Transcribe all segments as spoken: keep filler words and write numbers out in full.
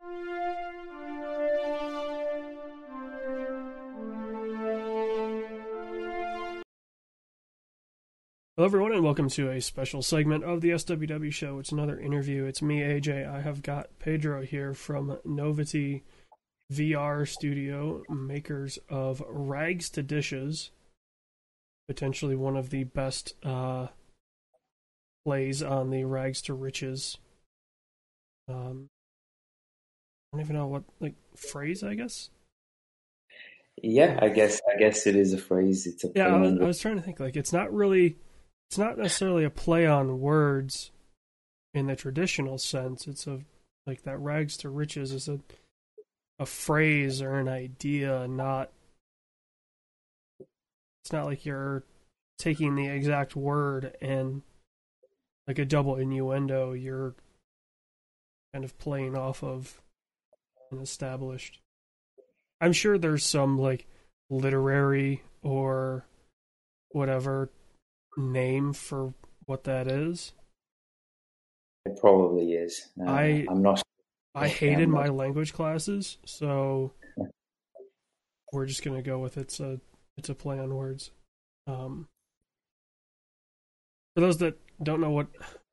Hello everyone and welcome to a special segment of the S W W Show. It's another interview. It's me, A J. I have got Pedro here from Novity V R Studio, makers of Rags to Dishes. Potentially one of the best uh, plays on the Rags to Riches. Um, I don't even know what like phrase, I guess. Yeah, I guess I guess it is a phrase. It's a yeah. I was, I was trying to think like it's not really. It's not necessarily a play on words in the traditional sense. It's a like that rags to riches is a a phrase or an idea, not it's not like you're taking the exact word and like a double innuendo, you're kind of playing off of an established. I'm sure there's some like literary or whatever name for what that is. It probably is. No, I I'm not. I hated my language classes, so we're just gonna go with it's a it's a play on words. Um, for those that don't know what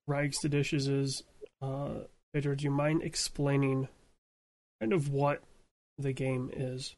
Rags to Dishes is, uh, Pedro, do you mind explaining kind of what the game is?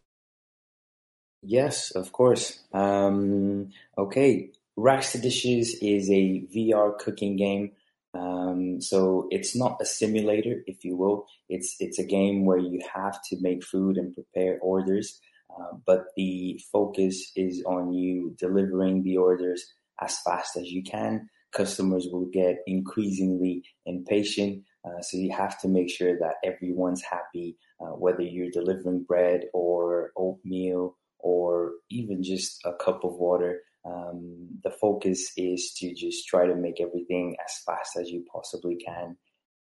Yes, of course. Um, okay. Rags to Dishes is a V R cooking game, um, so it's not a simulator, if you will. It's it's a game where you have to make food and prepare orders, uh, but the focus is on you delivering the orders as fast as you can. Customers will get increasingly impatient, uh, so you have to make sure that everyone's happy, uh, whether you're delivering bread or oatmeal or even just a cup of water. Um, the focus is to just try to make everything as fast as you possibly can,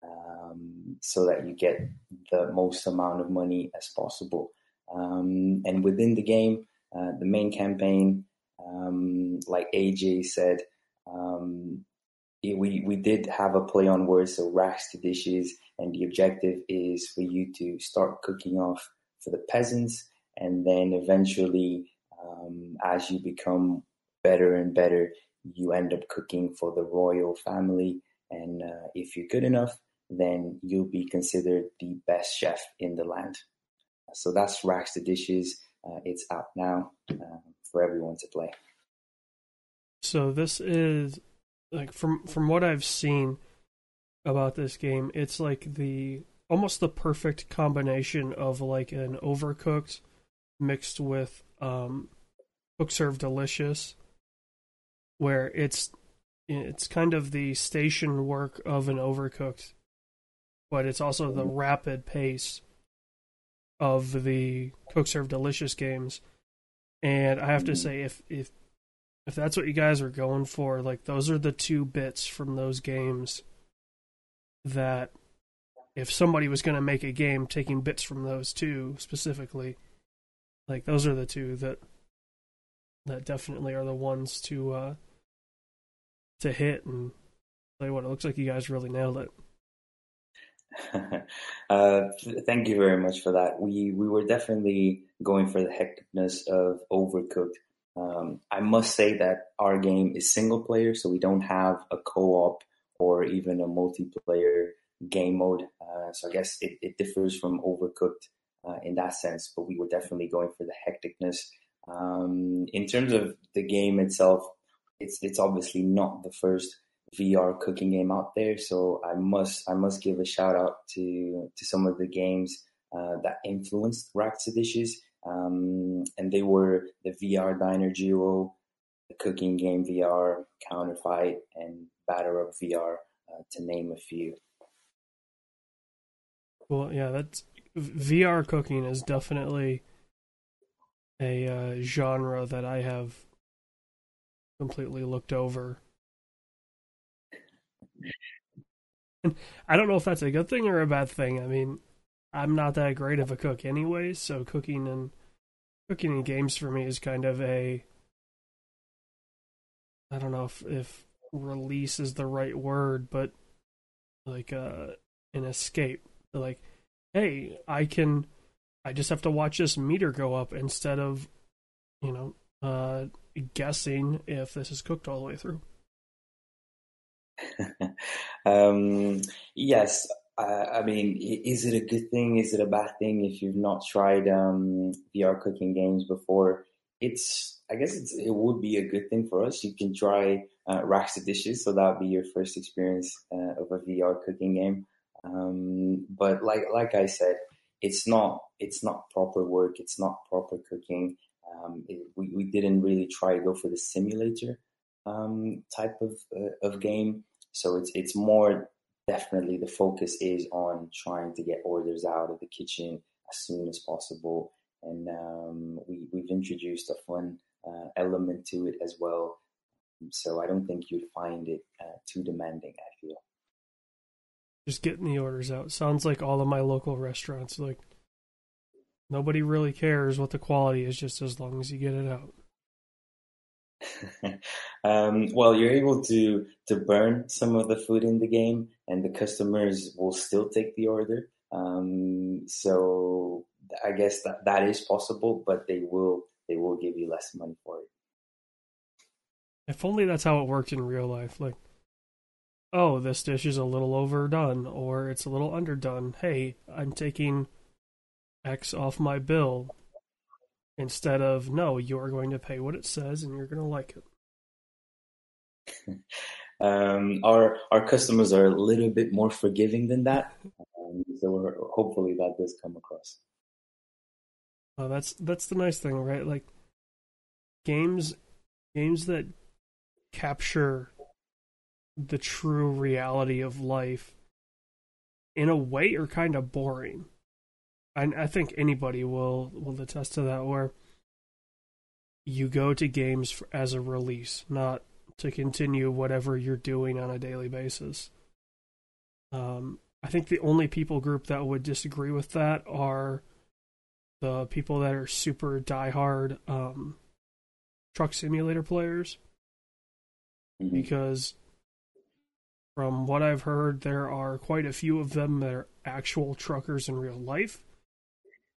um, so that you get the most amount of money as possible. Um, and within the game, uh, the main campaign, um, like A J said, um, it, we, we did have a play on words, so Rags to Dishes, and the objective is for you to start cooking off for the peasants, and then eventually, um, as you become better and better, you end up cooking for the royal family. And uh, if you're good enough, then you'll be considered the best chef in the land. So that's Rags to Dishes. Uh, it's out now uh, for everyone to play. So this is, like, from, from what I've seen about this game, it's like the, almost the perfect combination of like an Overcooked mixed with um, Cook Serve Delicious, where it's it's kind of the station work of an Overcooked, but it's also the rapid pace of the Cook Serve Delicious games. And I have to say, if if if that's what you guys are going for, like those are the two bits from those games that if somebody was going to make a game taking bits from those two specifically, like those are the two that that definitely are the ones to uh, to hit. And tell you what, it looks like you guys really nailed it. uh, thank you very much for that. We we were definitely going for the hecticness of Overcooked. Um, I must say that our game is single player, so we don't have a co-op or even a multiplayer game mode. Uh, so I guess it, it differs from Overcooked uh, in that sense, but we were definitely going for the hecticness. Um, in terms of the game itself, it's it's obviously not the first V R cooking game out there. So I must I must give a shout out to to some of the games uh, that influenced Rags to Dishes, um, and they were the V R Diner Duo, the Cooking Game V R, Counterfight, and Batter Up V R, uh, to name a few. Well, yeah, that's V R cooking is definitely a uh, genre that I have completely looked over. And I don't know if that's a good thing or a bad thing. I mean, I'm not that great of a cook anyway, so cooking and cooking in games for me is kind of a, I don't know if, if release is the right word, but like uh, an escape. Like hey, I can, I just have to watch this meter go up instead of, you know, uh, guessing if this is cooked all the way through. um, yes. Uh, I mean, is it a good thing? Is it a bad thing? If you've not tried um, V R cooking games before, it's, I guess it's, it would be a good thing for us. You can try uh, Rags to Dishes, so that'll be your first experience uh, of a V R cooking game. Um, but like like I said, it's not it's not proper work. It's not proper cooking. Um, it, we we didn't really try to go for the simulator um, type of uh, of game. So it's it's more. Definitely the focus is on trying to get orders out of the kitchen as soon as possible. And um, we, we've introduced a fun uh, element to it as well. So I don't think you'd find it uh, too demanding, I feel. Just getting the orders out. Sounds like all of my local restaurants. Like, nobody really cares what the quality is, just as long as you get it out. um, well, you're able to, to burn some of the food in the game, and the customers will still take the order. Um, so I guess that, that is possible, but they will they will give you less money for it. If only that's how it worked in real life. Like, oh, this dish is a little overdone, or it's a little underdone. Hey, I'm taking X off my bill. Instead of, no, you're going to pay what it says and you're going to like it. um, our our customers are a little bit more forgiving than that. Um, so we're, hopefully that does come across. Oh, that's that's the nice thing, right? Like games games that capture the true reality of life in a way are kind of boring. And I think anybody will, will attest to that, where you go to games for, as a release, not to continue whatever you're doing on a daily basis. Um, I think the only people group that would disagree with that are the people that are super diehard um, truck simulator players. Mm-hmm. Because from what I've heard, there are quite a few of them that are actual truckers in real life.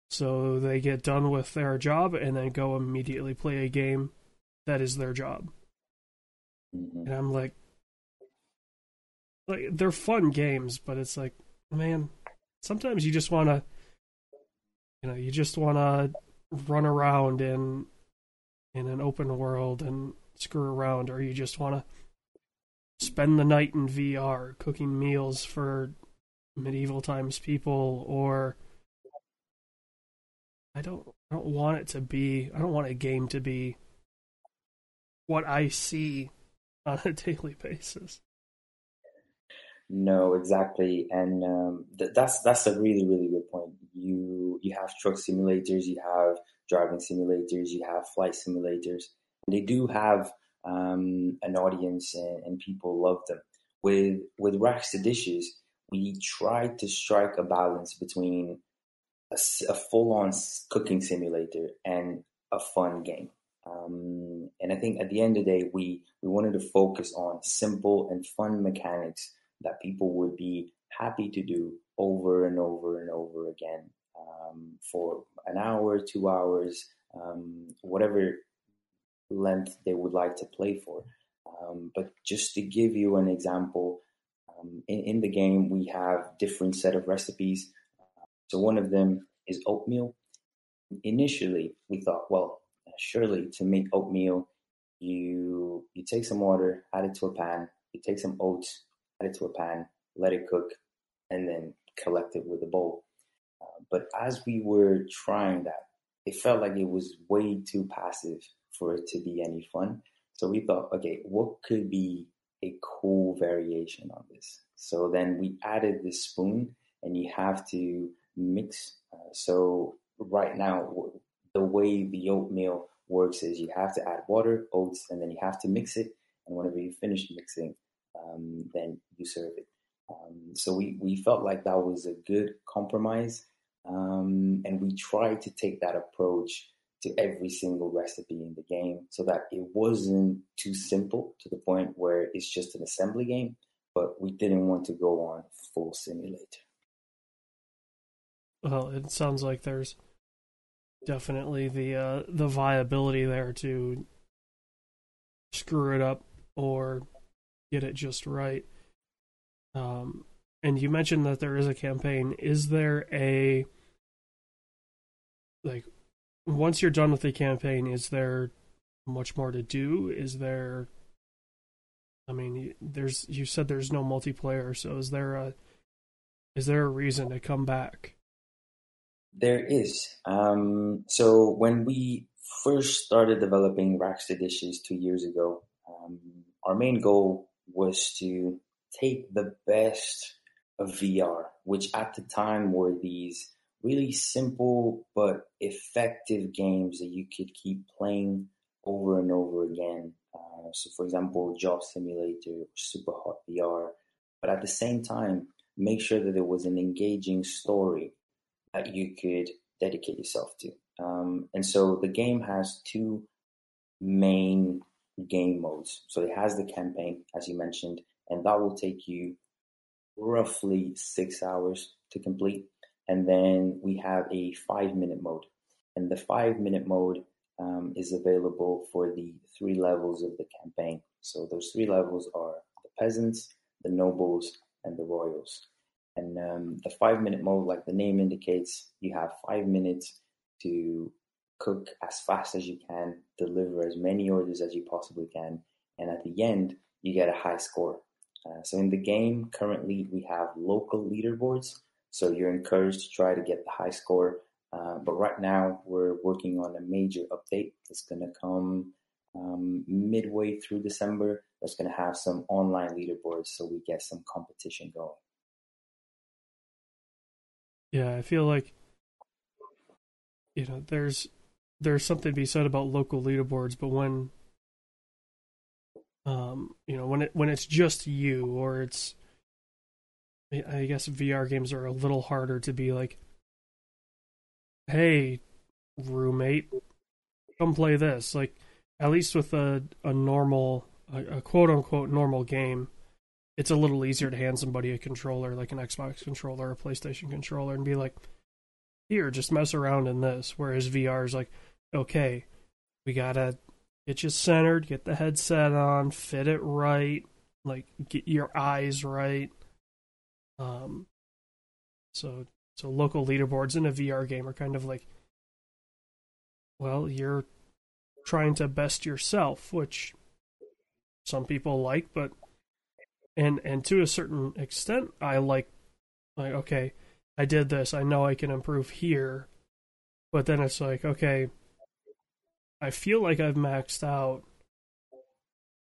So they get done with their job and then go immediately play a game that is their job. And I'm like, like they're fun games, but it's like, man, sometimes you just want to, you know, you just want to run around in in an open world and screw around, or you just want to spend the night in V R cooking meals for medieval times people, or I don't I don't want it to be, I don't want a game to be what I see on a daily basis. No, exactly. And um, th- that's that's a really, really good point. You you have truck simulators, you have driving simulators, you have flight simulators. And they do have um, an audience, and, and people love them. With, with Rags to Dishes, we tried to strike a balance between a, a full-on cooking simulator and a fun game. Um, and I think at the end of the day, we, we wanted to focus on simple and fun mechanics that people would be happy to do over and over and over again um, for an hour, two hours, um, whatever length they would like to play for. Um, but just to give you an example, Um, in, in the game, we have different set of recipes. Uh, so one of them is oatmeal. Initially, we thought, well, surely to make oatmeal, you you take some water, add it to a pan, you take some oats, add it to a pan, let it cook, and then collect it with a bowl. Uh, but as we were trying that, it felt like it was way too passive for it to be any fun. So we thought, okay, what could be a cool variation on this? So then we added this spoon, and you have to mix. Uh, so right now, w- the way the oatmeal works is you have to add water, oats, and then you have to mix it. And whenever you finish mixing, um, then you serve it. Um, so we, we felt like that was a good compromise. Um, and we tried to take that approach to every single recipe in the game, so that it wasn't too simple to the point where it's just an assembly game, but we didn't want to go on full simulator. well, it sounds like there's definitely the uh, the viability there to screw it up or get it just right. Um, and you mentioned that there is a campaign. Is there a, like, once you're done with the campaign, is there much more to do? Is there, I mean, there's, you said there's no multiplayer, so is there a, is there a reason to come back? There is. Um, so when we first started developing Rags to Dishes two years ago, um, our main goal was to take the best of V R, which at the time were these really simple but effective games that you could keep playing over and over again. Uh, so, for example, Job Simulator, Superhot V R, but at the same time, make sure that there was an engaging story that you could dedicate yourself to. Um, and so the game has two main game modes. So it has the campaign, as you mentioned, and that will take you roughly six hours to complete. And then we have a five-minute mode. And the five-minute mode um, is available for the three levels of the campaign. So those three levels are the peasants, the nobles, and the royals. And um, the five-minute mode, like the name indicates, you have five minutes to cook as fast as you can, deliver as many orders as you possibly can, and at the end, you get a high score. Uh, so in the game, currently, we have local leaderboards, so you're encouraged to try to get the high score. Uh, but right now, we're working on a major update that's going to come um, midway through December. That's going to have some online leaderboards so we get some competition going. Yeah, I feel like, you know, there's there's something to be said about local leaderboards, but when, um, you know, when it when it's just you, or it's, I guess V R games are a little harder to be like, hey, roommate, come play this. Like, at least with a a normal, a, a quote unquote normal game, it's a little easier to hand somebody a controller, like an Xbox controller, a PlayStation controller, and be like, here, just mess around in this. Whereas V R is like, okay, we gotta get you centered, get the headset on, fit it right, like get your eyes right. Um, so so local leaderboards in a V R game are kind of like, well, you're trying to best yourself, which some people like, but And and to a certain extent, I like, like, okay, I did this. I know I can improve here. But then it's like, okay, I feel like I've maxed out.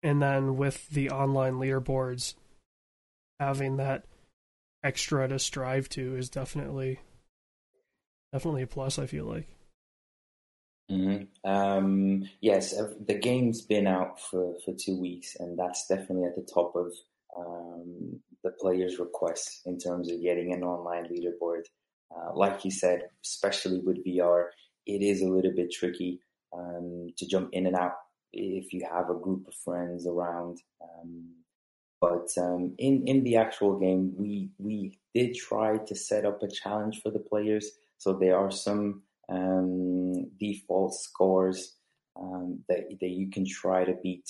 And then with the online leaderboards, having that extra to strive to is definitely, definitely a plus, I feel like. Mm-hmm. Um, yes, the game's been out for, for two weeks, and that's definitely at the top of Um, the players' requests in terms of getting an online leaderboard. Uh, like you said, especially with V R, it is a little bit tricky um, to jump in and out if you have a group of friends around. Um, but um, in in the actual game, we we did try to set up a challenge for the players. So there are some um, default scores um, that that you can try to beat.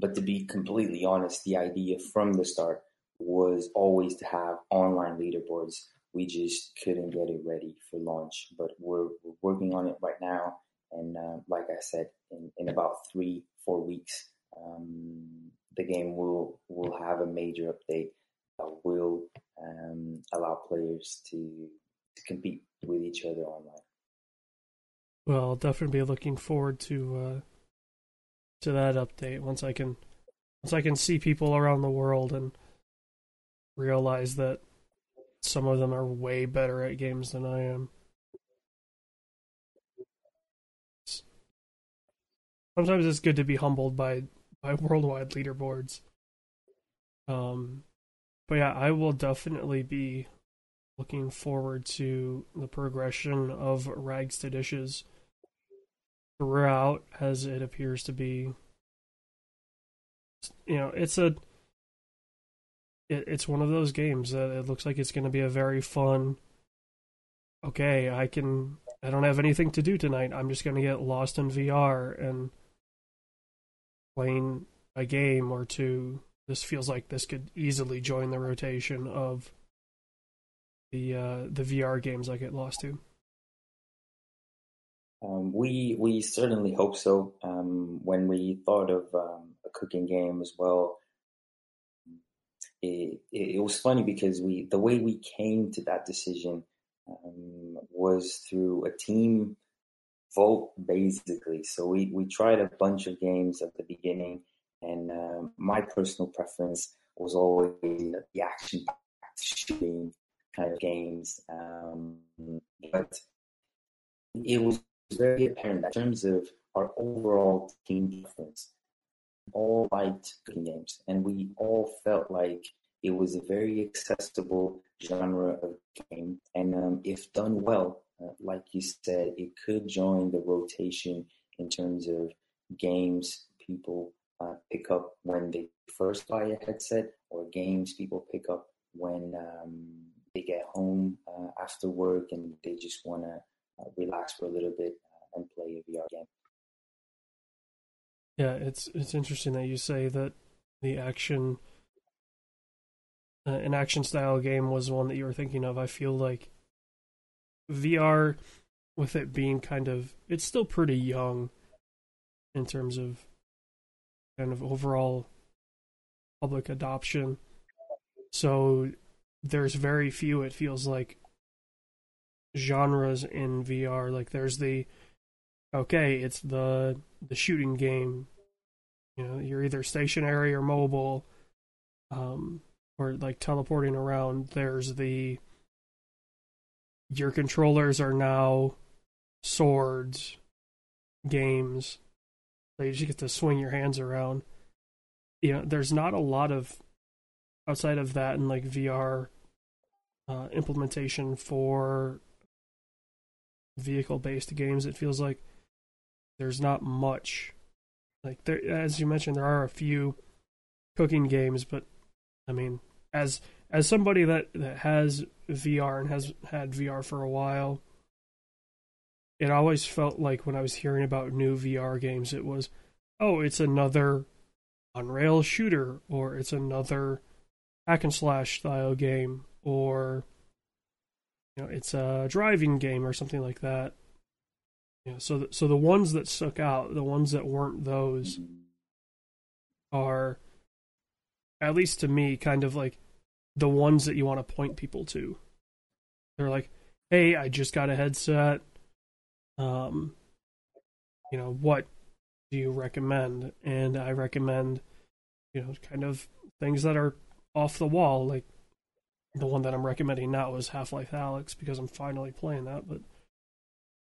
But to be completely honest, the idea from the start was always to have online leaderboards. We just couldn't get it ready for launch, but we're, we're working on it right now. And uh, like I said, in, in about three, four weeks, um, the game will will have a major update that will um, allow players to, to compete with each other online. Well, I'll definitely be looking forward to... Uh... to that update once I can once I can see people around the world and realize that some of them are way better at games than I am. Sometimes it's good to be humbled by, by worldwide leaderboards. Um, but yeah, I will definitely be looking forward to the progression of Rags to Dishes throughout, as it appears to be, you know, it's a it, it's one of those games that it looks like it's going to be a very fun okay, I can, I don't have anything to do tonight. I'm just going to get lost in V R and playing a game or two. This feels like this could easily join the rotation of the uh, the V R games I get lost to. Um, we we certainly hope so. Um, when we thought of um, a cooking game as well, it, it, it was funny because we the way we came to that decision um, was through a team vote, basically. So we, we tried a bunch of games at the beginning, and um, my personal preference was always the action-packed shooting kind of games. Um, but it was very apparent that in terms of our overall team preference, we all liked cooking games, and we all felt like it was a very accessible genre of game. And um, if done well, uh, like you said, it could join the rotation in terms of games people uh, pick up when they first buy a headset, or games people pick up when um, they get home uh, after work and they just want to Uh, relax for a little bit uh, and play a V R game. Yeah, it's it's interesting that you say that the action, uh, an action style game was one that you were thinking of. I feel like V R, with it being kind of, it's still pretty young in terms of kind of overall public adoption. So there's very few, it feels like, genres in V R. Like there's the okay, it's the the shooting game. You know, you're either stationary or mobile, um, or like teleporting around. There's the your controllers are now swords games. So you just get to swing your hands around. You know, there's not a lot of outside of that in like V R uh, implementation for vehicle-based games. It feels like there's not much. Like there, as you mentioned, there are a few cooking games, but I mean, as as somebody that, that has V R and has had V R for a while, it always felt like when I was hearing about new V R games, it was, oh, it's another on-rail shooter, or it's another hack and slash style game, or you know, it's a driving game or something like that. You know, so, th- so the ones that stuck out, the ones that weren't those, are, at least to me, kind of like the ones that you want to point people to. They're like, hey, I just got a headset. Um, you know, what do you recommend? And I recommend, you know, kind of things that are off the wall, like, the one that I'm recommending now is Half-Life Alyx because I'm finally playing that. But,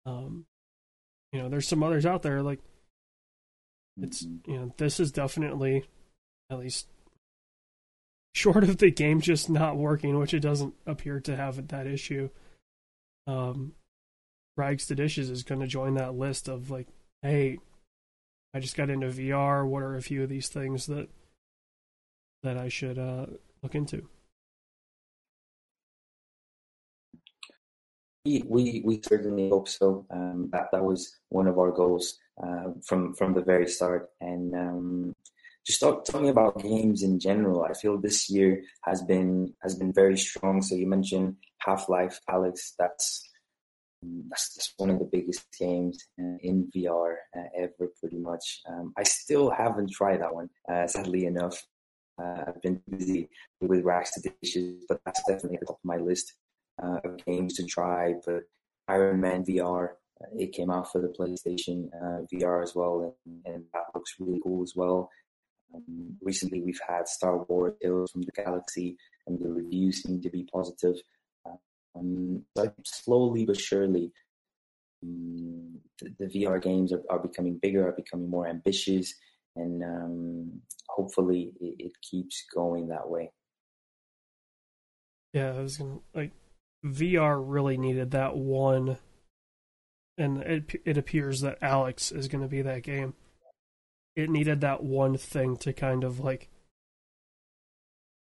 um, you know, there's some others out there. Like, it's, you know, this is definitely, at least short of the game just not working, which it doesn't appear to have that issue. Um, Rags to Dishes is going to join that list of like, hey, I just got into V R. What are a few of these things that that I should uh, look into? We we certainly hope so. Um, that that was one of our goals uh, from from the very start. And um, just talk, talking about games in general, I feel this year has been has been very strong. So you mentioned Half-Life Alyx. That's that's just one of the biggest games in V R ever, pretty much. Um, I still haven't tried that one, uh, sadly enough. Uh, I've been busy with Rags to Dishes, but that's definitely at the top of my list. Uh, of games to try, but Iron Man V R, uh, it came out for the PlayStation uh, V R as well, and, and that looks really cool as well. Um, recently, we've had Star Wars Tales from the Galaxy, and the reviews seem to be positive. Um, but slowly but surely, um, the, the V R games are, are becoming bigger, are becoming more ambitious, and um, hopefully it, it keeps going that way. Yeah, I was gonna like. V R really needed that one, and it it appears that Alyx is going to be that game. It needed that one thing to kind of like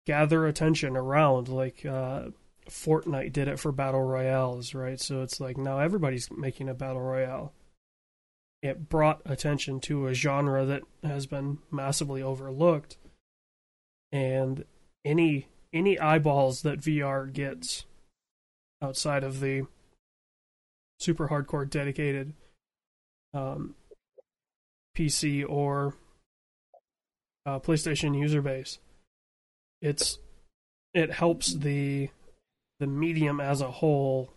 gather attention around, like uh, Fortnite did it for battle royales, right? So it's like now everybody's making a battle royale. It brought attention to a genre that has been massively overlooked, and any any eyeballs that V R gets outside of the super hardcore dedicated um, P C or uh, PlayStation user base, it's it helps the the medium as a whole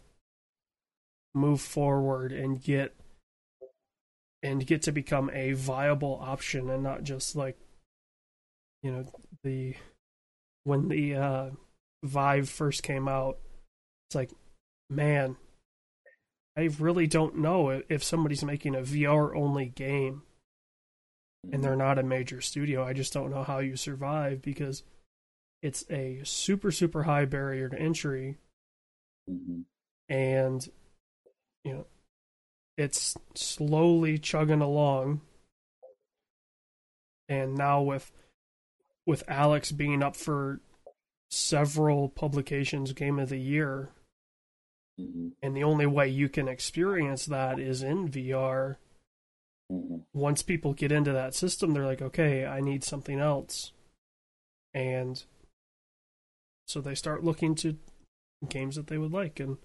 move forward and get. and get to become a viable option and not just like, you know, the, when the uh, Vive first came out, it's like, man, I really don't know if somebody's making a V R only game and they're not a major studio. I just don't know how you survive, because it's a super, super high barrier to entry. Mm-hmm. And, you know, it's slowly chugging along, and now with with Alyx being up for several publications Game of the Year, mm-hmm. and the only way you can experience that is in V R. Mm-hmm. Once people get into that system, they're like, okay, I need something else, and so they start looking to games that they would like, and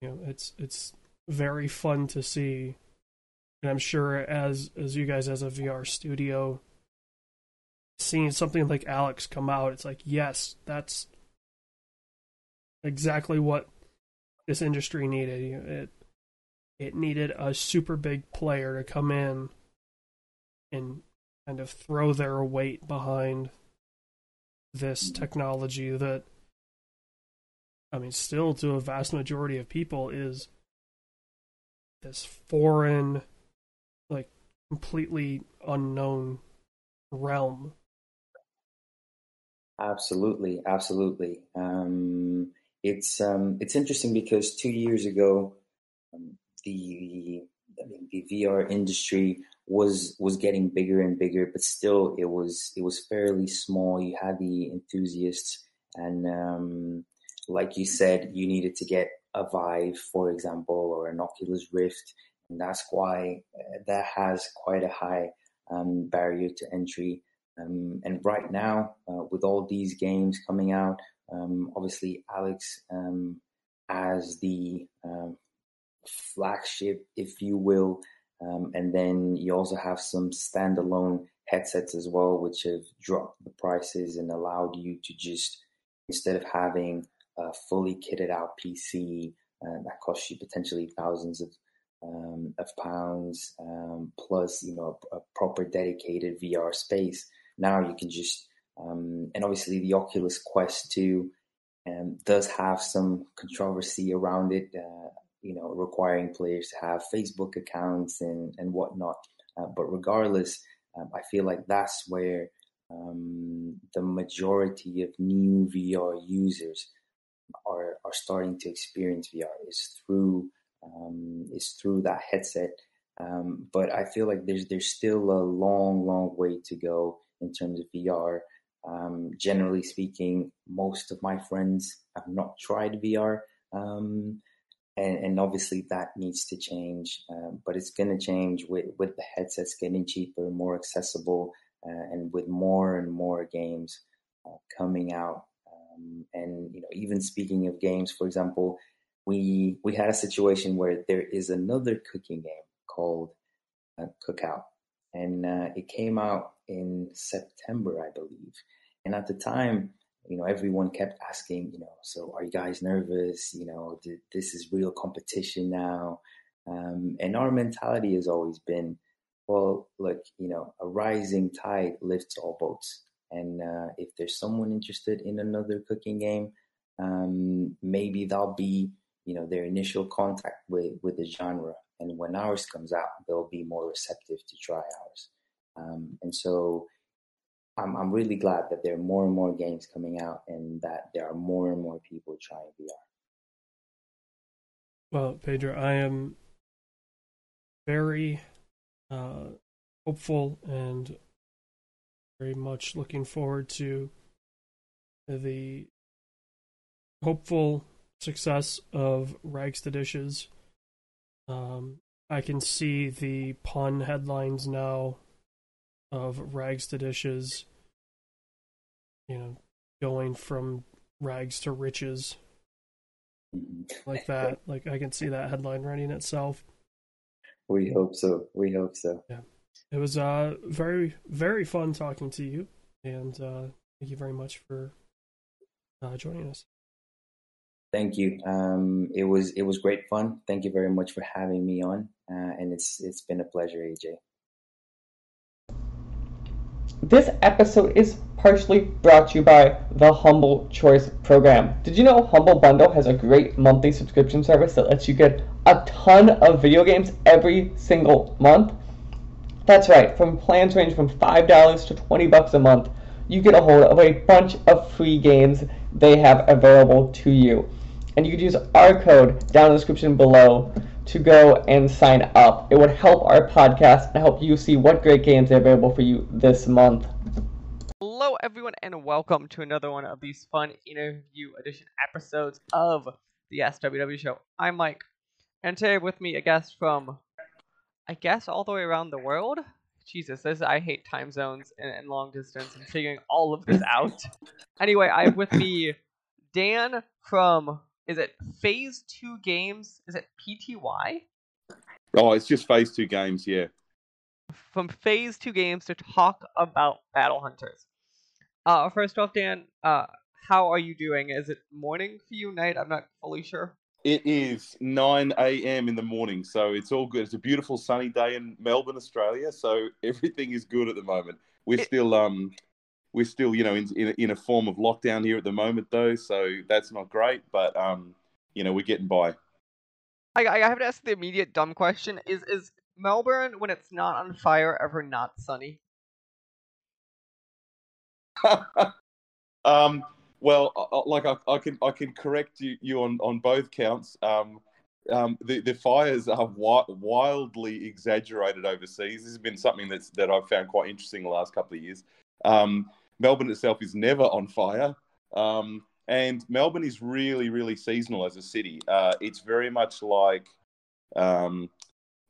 you know, it's it's. very fun to see, and I'm sure as as you guys as a V R studio, seeing something like Alyx come out, it's like, yes, that's exactly what this industry needed. It it needed a super big player to come in and kind of throw their weight behind this technology that, I mean, still to a vast majority of people is this foreign, like, completely unknown realm. Absolutely, absolutely. Um, it's um, it's interesting because two years ago, um, the I mean, the V R industry was was getting bigger and bigger, but still it was it was fairly small. You had the enthusiasts, and um, like you said, you needed to get a Vive, for example, or an Oculus Rift, and that's why uh, that has quite a high um, barrier to entry. Um, and right now, uh, with all these games coming out, um, obviously Alyx um, as the um, flagship, if you will, um, and then you also have some standalone headsets as well, which have dropped the prices and allowed you to just, instead of having a fully kitted out P C uh, that costs you potentially thousands of um, of pounds, um, plus you know a, a proper dedicated V R space. Now you can just um, and obviously the Oculus Quest two um, does have some controversy around it, uh, you know, requiring players to have Facebook accounts and and whatnot. Uh, but regardless, um, I feel like that's where um, the majority of new V R users Are, are starting to experience V R is through um, is through that headset, um, but I feel like there's there's still a long long way to go in terms of V R. Um, generally speaking, most of my friends have not tried V R, um, and and obviously that needs to change. Um, but it's going to change with with the headsets getting cheaper, more accessible, uh, and with more and more games uh, coming out. Um, and you know, even speaking of games, for example, we we had a situation where there is another cooking game called uh, Cookout, and uh, it came out in September, I believe. And at the time, you know, everyone kept asking, you know, so are you guys nervous? You know, th- this is real competition now. Um, and our mentality has always been, well, look, you know, a rising tide lifts all boats. And uh, if there's someone interested in another cooking game, um, maybe that'll be, you know, their initial contact with, with the genre. And when ours comes out, they'll be more receptive to try ours. Um, and so I'm, I'm really glad that there are more and more games coming out and that there are more and more people trying V R. Well, Pedro, I am very uh, hopeful and very much looking forward to the hopeful success of Rags to Dishes. Um, I can see the pun headlines now of Rags to Dishes, you know, going from rags to riches, like that. Like, I can see that headline running itself. We hope so. We hope so. Yeah. It was uh, very, very fun talking to you, and uh, thank you very much for uh, joining us. Thank you. Um, it was it was great fun. Thank you very much for having me on, uh, and it's it's been a pleasure, A J. This episode is partially brought to you by the Humble Choice Program. Did you know Humble Bundle has a great monthly subscription service that lets you get a ton of video games every single month? That's right, from plans range from five dollars to twenty bucks a month, you get a hold of a bunch of free games they have available to you. And you could use our code down in the description below to go and sign up. It would help our podcast and help you see what great games are available for you this month. Hello everyone, and welcome to another one of these fun interview edition episodes of the S W W Show. I'm Mike, and today with me a guest from, I guess, all the way around the world. Jesus, this I hate time zones and, and long distance and figuring all of this out. Anyway, I have with me Dan from, is it Phase Two Games? Is it P T Y? Oh, it's just Phase Two Games, yeah. From Phase Two Games to talk about Battle Hunters. Uh, first off, Dan, uh, how are you doing? Is it morning for you, night? I'm not fully sure. It is nine a.m. in the morning, so it's all good. It's a beautiful sunny day in Melbourne, Australia, so everything is good at the moment. We're it, still, um, we're still, you know, in, in in a form of lockdown here at the moment, though, so that's not great. But um, you know, we're getting by. I I have to ask the immediate dumb question: Is is Melbourne, when it's not on fire, ever not sunny? um. Well, like I, I can, I can correct you, you on, on both counts. Um, um, the the fires are wi- wildly exaggerated overseas. This has been something that's that I've found quite interesting the last couple of years. Um, Melbourne itself is never on fire, um, and Melbourne is really, really seasonal as a city. Uh, it's very much like, um,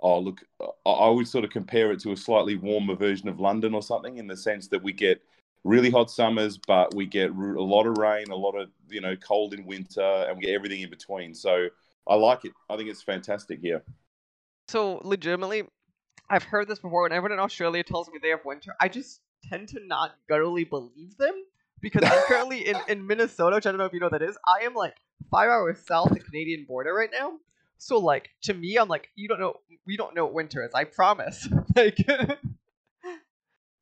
oh look, I would sort of compare it to a slightly warmer version of London or something, in the sense that we get really hot summers, but we get a lot of rain, a lot of, you know, cold in winter, and we get everything in between. So I like it. I think it's fantastic here. So legitimately, I've heard this before, and everyone in Australia tells me they have winter. I just tend to not utterly believe them, because I'm currently in, in Minnesota, which I don't know if you know what that is. I am like five hours south of the Canadian border right now. So like, to me, I'm like, you don't know, we don't know what winter is. I promise. Like...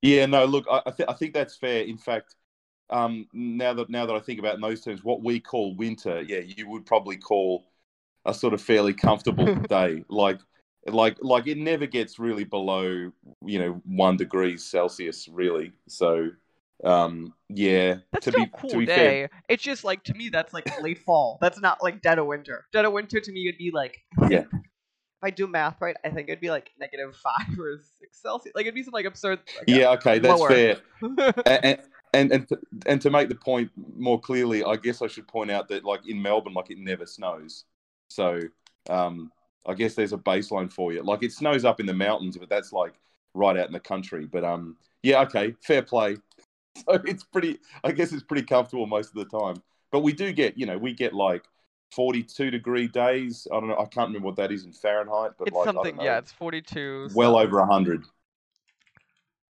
Yeah, no, look, I, th- I think that's fair. In fact, um, now that now that I think about it in those terms, what we call winter, yeah, you would probably call a sort of fairly comfortable day. Like, like, like it never gets really below, you know, one degree Celsius, really. So, um, yeah, that's to still be, a cool to be day. Fair, it's just like, to me, that's like late fall. That's not like dead of winter. Dead of winter to me would be like, yeah. If I do math right, I think it'd be like negative five or six Celsius. Like, it'd be some like absurd. Like, yeah, okay, that's lower. Fair. and and and to, and to make the point more clearly, I guess I should point out that like in Melbourne, like it never snows. So um, I guess there's a baseline for you. Like it snows up in the mountains, but that's like right out in the country. But um, yeah, okay, fair play. So it's pretty. I guess it's pretty comfortable most of the time. But we do get, you know, we get like forty-two degree days. I don't know. I can't remember what that is in Fahrenheit, but it's like something. I don't know, yeah, it's forty-two. Well something. Over one hundred.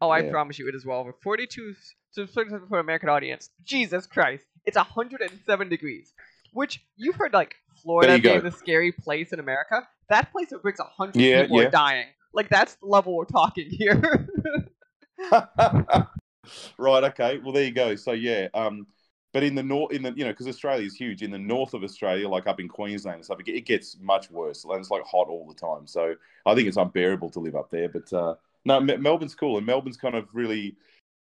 Oh, yeah. I promise you, it is well over forty-two. So for an American audience, Jesus Christ, it's one hundred seven degrees. Which you've heard, like Florida being the scary place in America. That place that brings one hundred yeah, people yeah. are dying. Like that's the level we're talking here. Right. Okay. Well, there you go. So yeah. Um. But in the north, in the you know, because Australia is huge, in the north of Australia, like up in Queensland and stuff, it gets much worse. And it's like hot all the time. So I think it's unbearable to live up there. But uh, no, Melbourne's cool, and Melbourne's kind of really,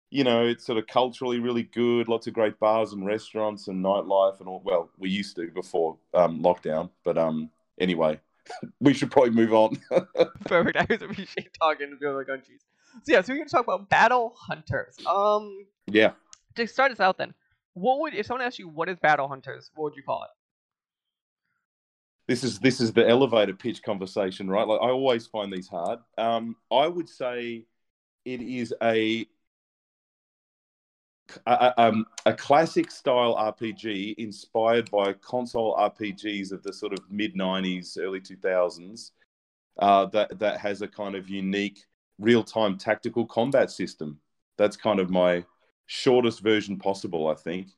you know, it's sort of culturally really good. Lots of great bars and restaurants and nightlife and all. Well, we used to before um, lockdown. But um, anyway, we should probably move on. Perfect. I always appreciate talking to the other countries. So yeah, so we're gonna talk about Battle Hunters. Um, yeah. To start us out, then. what would, if someone asked you what is Battle Hunters, what would you call it? This is this is the elevator pitch conversation, right? Like I always find these hard. Um, I would say it is a a, um, a classic style R P G inspired by console R P Gs of the sort of mid nineties, early two thousands. Uh, that that has a kind of unique real time tactical combat system. That's kind of my shortest version possible, I think.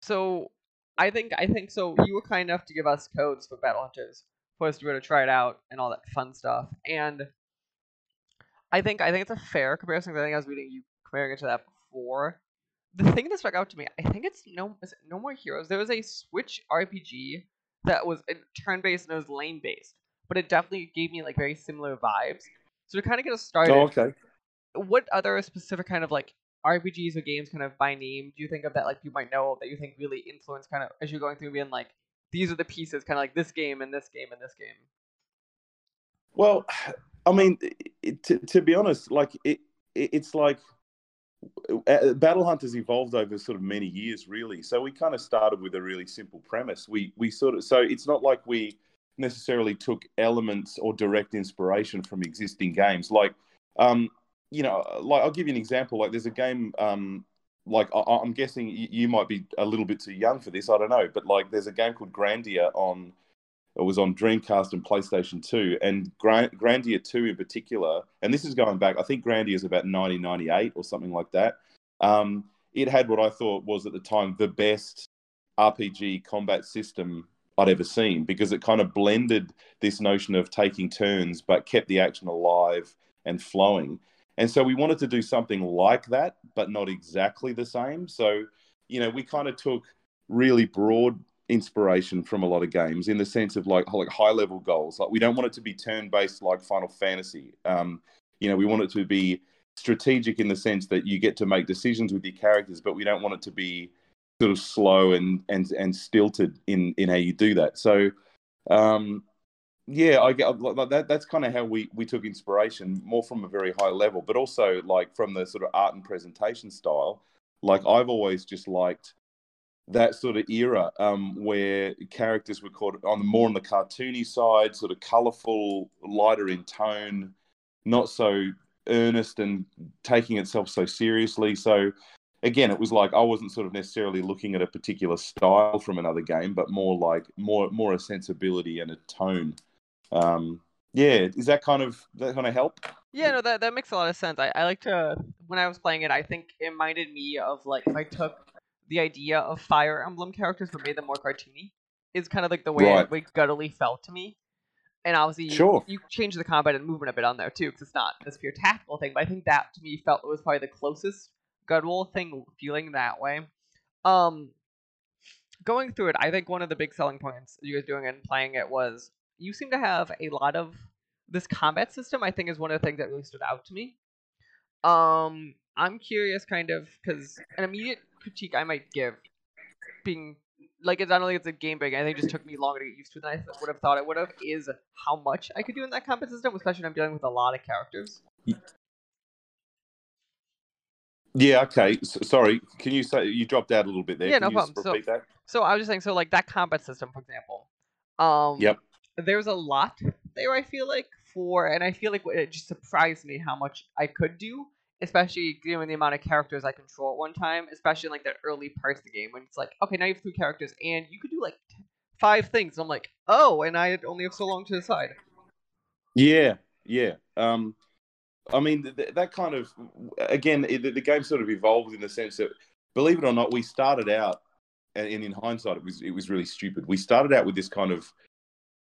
So. I think I think so. You were kind enough to give us codes for Battle Hunters for us to be able to try it out and all that fun stuff. And I think I think it's a fair comparison. Because I think I was reading you comparing it to that before. The thing that stuck out to me, I think it's no is it No More Heroes. There was a Switch R P G that was turn based and it was lane based, but it definitely gave me like very similar vibes. So to kind of get us started, oh, okay. What other specific kind of like R P Gs or games kind of by name do you think of that like you might know that you think really influence kind of as you're going through being like these are the pieces kind of like this game and this game and this game? Well, I mean it, to, to be honest, like it, it it's like uh, Battle Hunters evolved over sort of many years really. So we kind of started with a really simple premise. We we sort of so it's not like we necessarily took elements or direct inspiration from existing games like um you know, like I'll give you an example. Like there's a game, um, like I, I'm guessing you, you might be a little bit too young for this. I don't know, but like there's a game called Grandia on, it was on Dreamcast and PlayStation two, and Grand, Grandia two in particular. And this is going back. I think Grandia is about nineteen ninety-eight or something like that. Um, it had what I thought was at the time the best R P G combat system I'd ever seen because it kind of blended this notion of taking turns but kept the action alive and flowing. And so we wanted to do something like that, but not exactly the same. So, you know, we kind of took really broad inspiration from a lot of games in the sense of like, like high-level goals. Like we don't want it to be turn-based like Final Fantasy. Um, you know, we want it to be strategic in the sense that you get to make decisions with your characters, but we don't want it to be sort of slow and and and stilted in in how you do that. So, um yeah, I get like that. That's kind of how we, we took inspiration, more from a very high level, but also like from the sort of art and presentation style. Like I've always just liked that sort of era um, where characters were caught on more on the cartoony side, sort of colourful, lighter in tone, not so earnest and taking itself so seriously. So again, it was like I wasn't sort of necessarily looking at a particular style from another game, but more like more more a sensibility and a tone. Um, yeah, is that kind of that kind of help? Yeah, no, that that makes a lot of sense. I, I like to when I was playing it, I think it reminded me of like if I took the idea of Fire Emblem characters but made them more cartoony. Is kind of like the way right. it like, guttily felt to me. And obviously, sure. you, you change the combat and movement a bit on there too, because it's not this pure tactical thing. But I think that to me felt was probably the closest guttural thing feeling that way. Um, going through it, I think one of the big selling points you guys doing and playing it was. You seem to have a lot of this combat system, I think, is one of the things that really stood out to me. Um, I'm curious, kind of, because an immediate critique I might give, being, like, it's not only it's a game big, I think it just took me longer to get used to than I would have thought it would have, is how much I could do in that combat system, especially when I'm dealing with a lot of characters. Yeah, okay. So, sorry, can you say, you dropped out a little bit there. Yeah, can no you problem. Repeat so, that? so I was just saying, so, like, that combat system, for example. Um, yep. There's a lot there, I feel like, for, and I feel like it just surprised me how much I could do, especially given the amount of characters I control at one time, especially in, like, the early parts of the game, when it's like, okay, now you have three characters, and you could do, like, five things, and I'm like, oh, and I only have so long to decide. Yeah, yeah. Um, I mean, th- that kind of, again, it, the game sort of evolved in the sense that, believe it or not, we started out, and in hindsight, it was it was really stupid. We started out with this kind of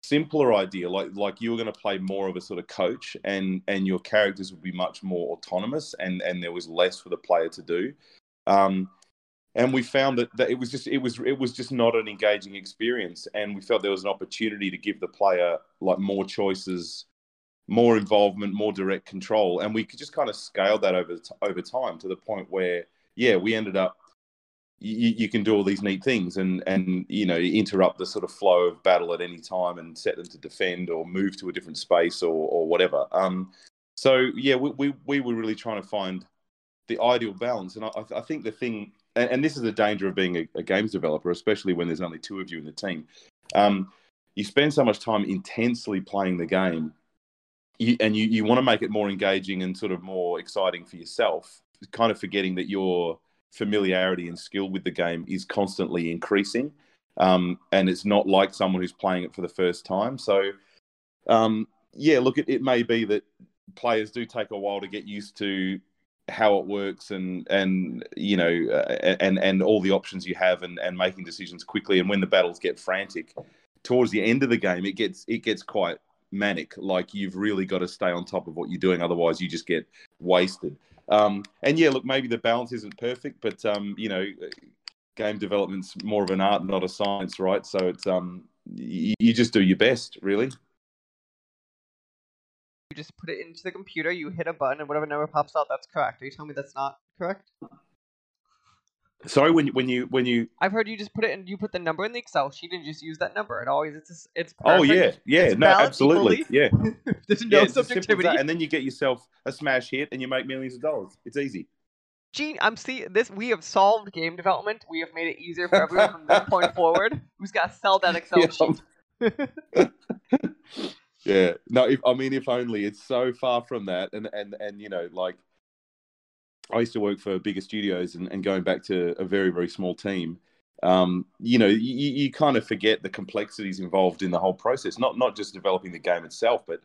simpler idea, like like you were going to play more of a sort of coach, and and your characters would be much more autonomous, and and there was less for the player to do, um, and we found that, that it was just it was it was just not an engaging experience, and we felt there was an opportunity to give the player like more choices, more involvement, more direct control, and we could just kind of scale that over over time to the point where yeah, we ended up. You, you can do all these neat things and, and, you know, interrupt the sort of flow of battle at any time and set them to defend or move to a different space or, or whatever. Um, so, yeah, we, we, we were really trying to find the ideal balance. And I, I think the thing, and, and this is the danger of being a, a games developer, especially when there's only two of you in the team. Um, you spend so much time intensely playing the game, you, and you, you want to make it more engaging and sort of more exciting for yourself, kind of forgetting that your familiarity and skill with the game is constantly increasing. Um, and it's not like someone who's playing it for the first time. So, um, yeah, look, it, it may be that players do take a while to get used to how it works and, and you know, uh, and, and all the options you have and, and making decisions quickly. And when the battles get frantic, towards the end of the game, it gets it gets quite manic. Like, you've really got to stay on top of what you're doing. Otherwise, you just get wasted. Um, and, yeah, look, maybe the balance isn't perfect, but, um, you know, game development's more of an art, not a science, right? So it's um, you, you just do your best, really. You just put it into the computer, you hit a button, and whatever number pops out, that's correct. Are you telling me that's not correct? Sorry, when when you when you I've heard you just put it in, you put the number in the Excel sheet and just use that number. It always it's just, it's perfect. Oh yeah, yeah, it's no, absolutely, equally. Yeah. There's no yeah, subjectivity, and then you get yourself a smash hit and you make millions of dollars. It's easy. Gene, I'm see this. We have solved game development. We have made it easier for everyone from this point forward. Who's got to sell that Excel yeah, sheet? yeah. No, if, I mean, if only. It's so far from that, and and and you know, like, I used to work for bigger studios, and, and going back to a very very small team, um, you know, you, you kind of forget the complexities involved in the whole process. Not not just developing the game itself, but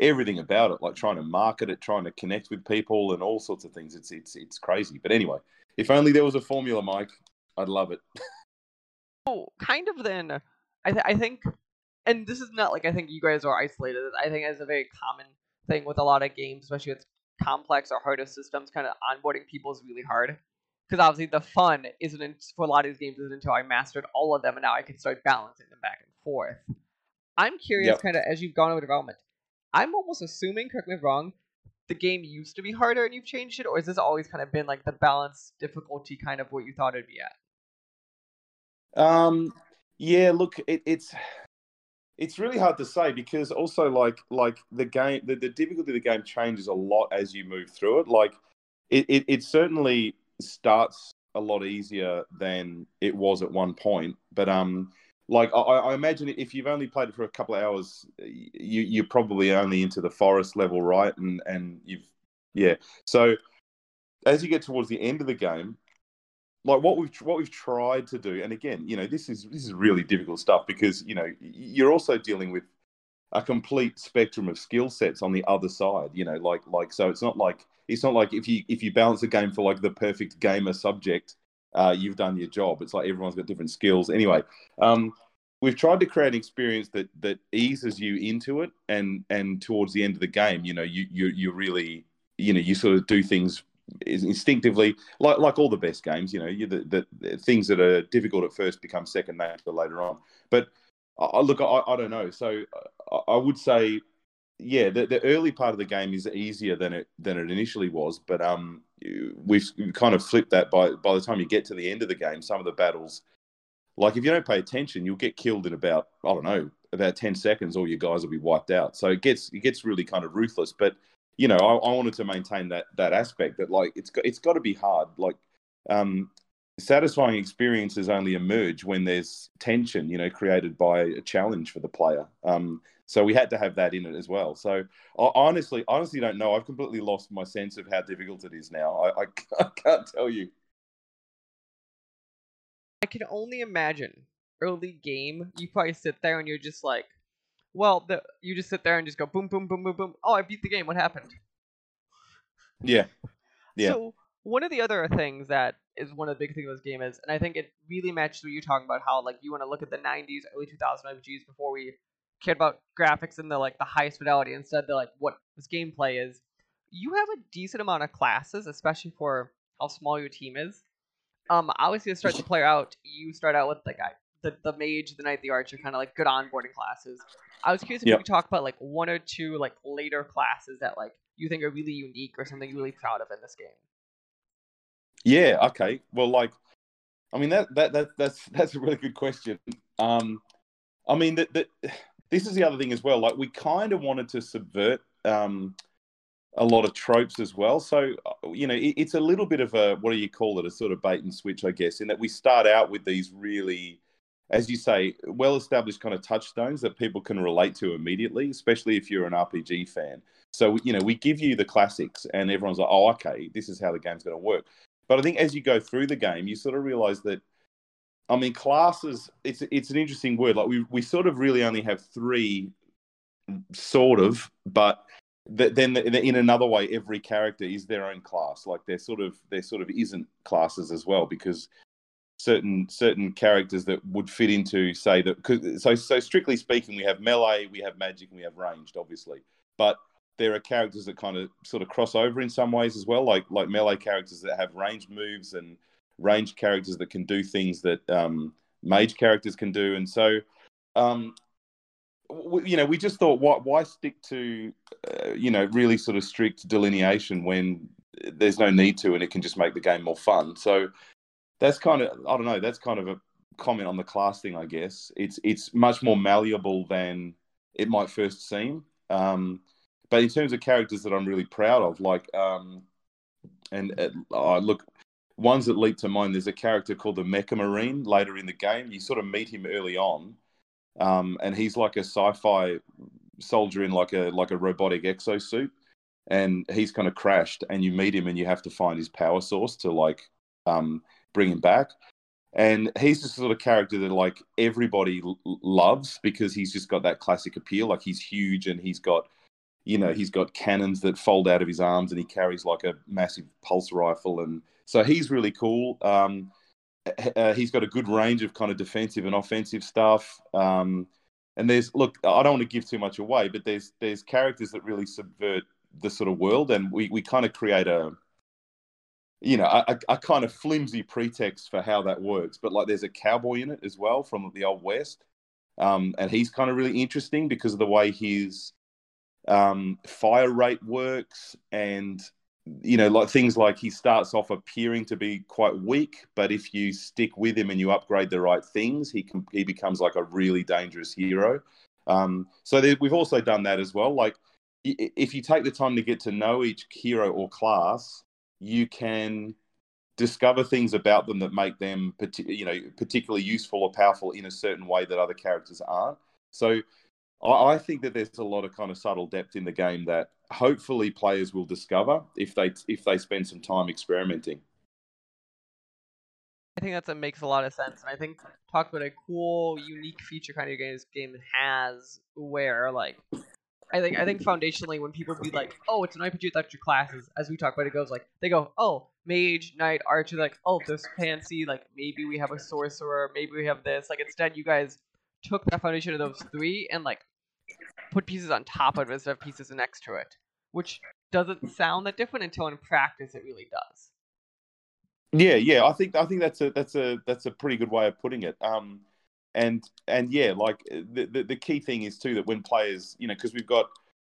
everything about it, like trying to market it, trying to connect with people and all sorts of things. It's it's it's crazy. But anyway, if only there was a formula, Mike, I'd love it. Oh, kind of then. I, th I think, and this is not like I think you guys are isolated. I think it's a very common thing with a lot of games, especially with complex or harder systems. Kind of onboarding people is really hard. Because obviously the fun isn't in, for a lot of these games isn't until I mastered all of them and now I can start balancing them back and forth. I'm curious, yep. kind of, as you've gone over development, I'm almost assuming, correct me if I'm wrong, the game used to be harder and you've changed it, or has this always kind of been like the balance difficulty kind of what you thought it'd be at? Um, yeah, look, it, it's it's really hard to say because also like like the game, the, the difficulty of the game changes a lot as you move through it. Like it, it it certainly starts a lot easier than it was at one point, but um. Like, I, I imagine if you've only played it for a couple of hours, you, you're probably only into the forest level, right? And, and you've, yeah. So as you get towards the end of the game, like what we've, what we've tried to do, and again, you know, this is, this is really difficult stuff because, you know, you're also dealing with a complete spectrum of skill sets on the other side, you know, like, like, so it's not like, it's not like if you, if you balance a game for like the perfect gamer subject, Uh, you've done your job. It's like everyone's got different skills. Anyway, um, we've tried to create an experience that that eases you into it, and and towards the end of the game, you know, you you you really, you know, you sort of do things instinctively, like like all the best games. You know, you the, the things that are difficult at first become second nature later on. But I, I look, I, I don't know. So I, I would say, yeah, the, the early part of the game is easier than it than it initially was, but um, we've kind of flipped that. By by the time you get to the end of the game, some of the battles, like if you don't pay attention, you'll get killed in about I don't know about ten seconds. All your guys will be wiped out. So it gets it gets really kind of ruthless. But you know, I, I wanted to maintain that that aspect that like it's got, it's got to be hard. Like um, satisfying experiences only emerge when there's tension, you know, created by a challenge for the player. Um, So we had to have that in it as well. So I honestly, honestly don't know. I've completely lost my sense of how difficult it is now. I, I, I can't tell you. I can only imagine early game, you probably sit there and you're just like, well, the, you just sit there and just go boom, boom, boom, boom, boom. Oh, I beat the game. What happened? Yeah. Yeah. So one of the other things that is one of the big things of this game is, and I think it really matches what you're talking about, how like you want to look at the nineties, early two thousands R P Gs before we cared about graphics and the like the highest fidelity. Instead, they're like what this gameplay is. You have a decent amount of classes, especially for how small your team is. Um, obviously, to start the player out, you start out with like I, the the mage, the knight, the archer, kind of like good onboarding classes. I was curious if yep. you could talk about like one or two like later classes that like you think are really unique or something you're really proud of in this game. Yeah. Okay. Well, like, I mean that that that that's that's a really good question. Um, I mean that that. This is the other thing as well. Like we kind of wanted to subvert um, a lot of tropes as well. So, you know, it, it's a little bit of a, what do you call it, a sort of bait and switch, I guess, in that we start out with these really, as you say, well-established kind of touchstones that people can relate to immediately, especially if you're an R P G fan. So, you know, we give you the classics and everyone's like, oh, okay, this is how the game's going to work. But I think as you go through the game, you sort of realize that, I mean, classes, it's it's an interesting word. Like, we, we sort of really only have three, sort of, but th then the, in another way, every character is their own class. Like, there sort of, there sort of isn't classes as well, because certain certain characters that would fit into, say, that, so, so strictly speaking, we have melee, we have magic, and we have ranged, obviously. But there are characters that kind of sort of cross over in some ways as well, like like melee characters that have ranged moves and range characters that can do things that um, mage characters can do. And so, um, we, you know, we just thought, why, why stick to, uh, you know, really sort of strict delineation when there's no need to, and it can just make the game more fun. So that's kind of, I don't know, that's kind of a comment on the class thing, I guess. It's, it's much more malleable than it might first seem. Um, but in terms of characters that I'm really proud of, like, um, and uh, oh, look, ones that leap to mind, there's a character called the Mecha Marine later in the game. You sort of meet him early on, um, and he's like a sci-fi soldier in like a like a robotic exosuit, and he's kind of crashed, and you meet him, and you have to find his power source to, like, um, bring him back. And he's the sort of character that, like, everybody l loves because he's just got that classic appeal. Like, he's huge, and he's got, you know, he's got cannons that fold out of his arms, and he carries, like, a massive pulse rifle. And so he's really cool. Um, uh, he's got a good range of kind of defensive and offensive stuff. Um, and there's, look, I don't want to give too much away, but there's there's characters that really subvert the sort of world. And we, we kind of create a, you know, a, a kind of flimsy pretext for how that works. But, like, there's a cowboy in it as well from the Old West. Um, and he's kind of really interesting because of the way he's, um fire rate works, and, you know, like things like he starts off appearing to be quite weak, but if you stick with him and you upgrade the right things, he can he becomes like a really dangerous hero. Um so there, we've also done that as well. Like, if you take the time to get to know each hero or class, you can discover things about them that make them, you know, particularly useful or powerful in a certain way that other characters aren't. So I think that there's a lot of kind of subtle depth in the game that hopefully players will discover if they if they spend some time experimenting. I think that makes a lot of sense, and I think talk about a cool, unique feature kind of games game has where, like, I think I think foundationally when people be like, oh, it's an R P G without your classes, as we talk about, it goes like they go, oh, mage, knight, archer, like, oh, this fancy, like, maybe we have a sorcerer, maybe we have this. Like, instead, you guys took that foundation of those three and, like, put pieces on top of it instead of pieces next to it, which doesn't sound that different until in practice it really does. Yeah, yeah, I think I think that's a that's a that's a pretty good way of putting it. Um, and and yeah, like the the, the key thing is too that when players, you know, because we've got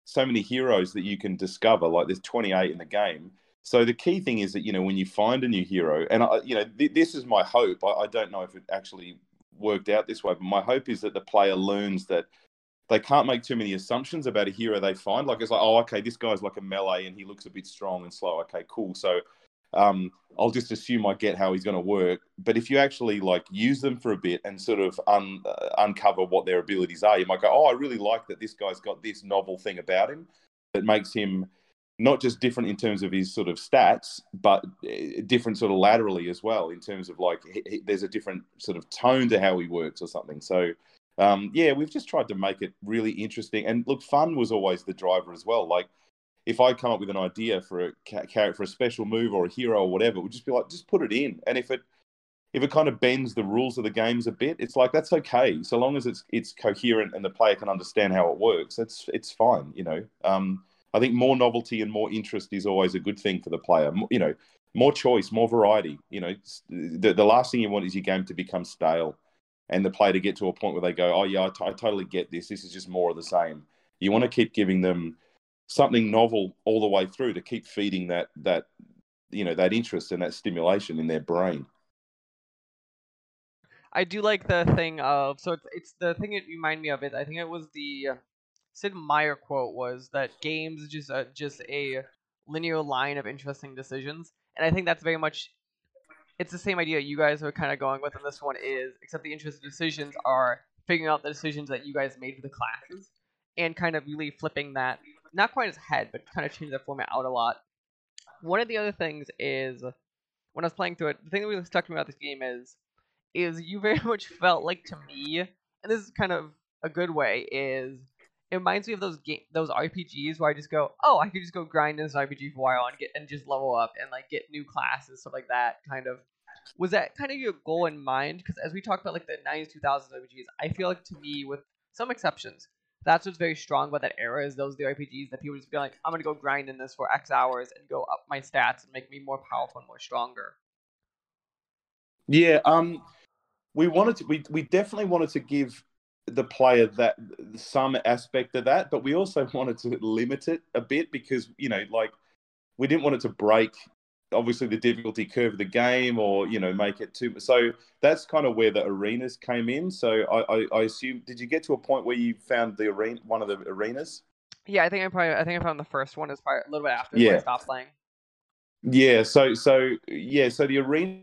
so many heroes that you can discover, like there's twenty-eight in the game. So the key thing is that, you know, when you find a new hero, and I, you know, th this is my hope. I, I don't know if it actually worked out this way, but my hope is that the player learns that they can't make too many assumptions about a hero they find. Like, it's like, oh, okay, this guy's like a melee and he looks a bit strong and slow. Okay, cool. So um, I'll just assume I get how he's going to work. But if you actually, like, use them for a bit and sort of un uh, uncover what their abilities are, you might go, oh, I really like that this guy's got this novel thing about him that makes him not just different in terms of his sort of stats, but different sort of laterally as well in terms of, like, he, he, there's a different sort of tone to how he works or something. So, um, yeah, we've just tried to make it really interesting. And, look, fun was always the driver as well. Like, if I come up with an idea for a character, for a special move or a hero or whatever, we'd just be like, just put it in. And if it if it kind of bends the rules of the games a bit, it's like, that's okay. So long as it's it's coherent and the player can understand how it works, that's it's fine, you know. Um I think more novelty and more interest is always a good thing for the player. You know, more choice, more variety. You know, the, the last thing you want is your game to become stale and the player to get to a point where they go, oh, yeah, I, t I totally get this. This is just more of the same. You want to keep giving them something novel all the way through to keep feeding that, that you know, that interest and that stimulation in their brain. I do like the thing of, so it's, it's the thing it reminded me of. It, I think it was the Sid Meier quote was that games just uh, just a linear line of interesting decisions, and I think that's very much it's the same idea you guys are kind of going with, and this one is, except the interesting decisions are figuring out the decisions that you guys made for the classes and kind of really flipping that, not quite as head, but kind of changing that format out a lot. One of the other things is, when I was playing through it, the thing that we was talking about this game is, is you very much felt like, to me, and this is kind of a good way, is it reminds me of those game, those R P Gs where I just go, oh, I could just go grind this R P G for a while and get and just level up and like get new classes, stuff like that. Kind of was that kind of your goal in mind? Because as we talked about like the nineties, two thousands R P Gs, I feel like to me, with some exceptions, that's what's very strong about that era is those are the R P Gs that people just be like, I'm gonna go grind in this for X hours and go up my stats and make me more powerful and more stronger. Yeah, um, we wanted to, we we definitely wanted to give the player that some aspect of that, but we also wanted to limit it a bit because, you know, like we didn't want it to break obviously the difficulty curve of the game or, you know, make it too. So that's kind of where the arenas came in. So I, I, I assume, did you get to a point where you found the arena, one of the arenas? Yeah, I think I probably, I think I found the first one is probably a little bit after yeah. I stopped playing. Yeah. So, so yeah, so the arena.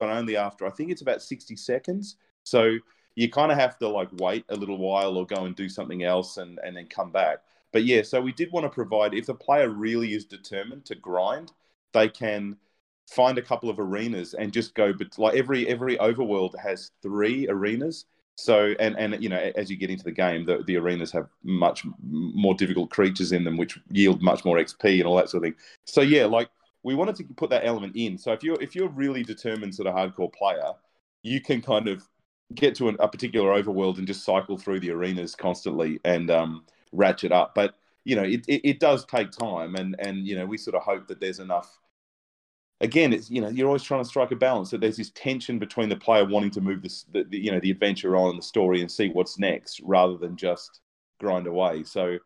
But only after, I think it's about sixty seconds. So you kind of have to like wait a little while or go and do something else and, and then come back. But yeah, so we did want to provide, if the player really is determined to grind, they can find a couple of arenas and just go, but like every, every overworld has three arenas. So, and, and, you know, as you get into the game, the, the arenas have much more difficult creatures in them, which yield much more X P and all that sort of thing. So yeah, like, we wanted to put that element in. So if you're, if you're really determined sort of hardcore player, you can kind of get to an, a particular overworld and just cycle through the arenas constantly and um, ratchet up. But, you know, it, it, it does take time. And, and, you know, we sort of hope that there's enough. Again, it's, you know, you're always trying to strike a balance. That there's this tension between the player wanting to move this, the, the, you know, the adventure on and the story and see what's next rather than just grind away. So,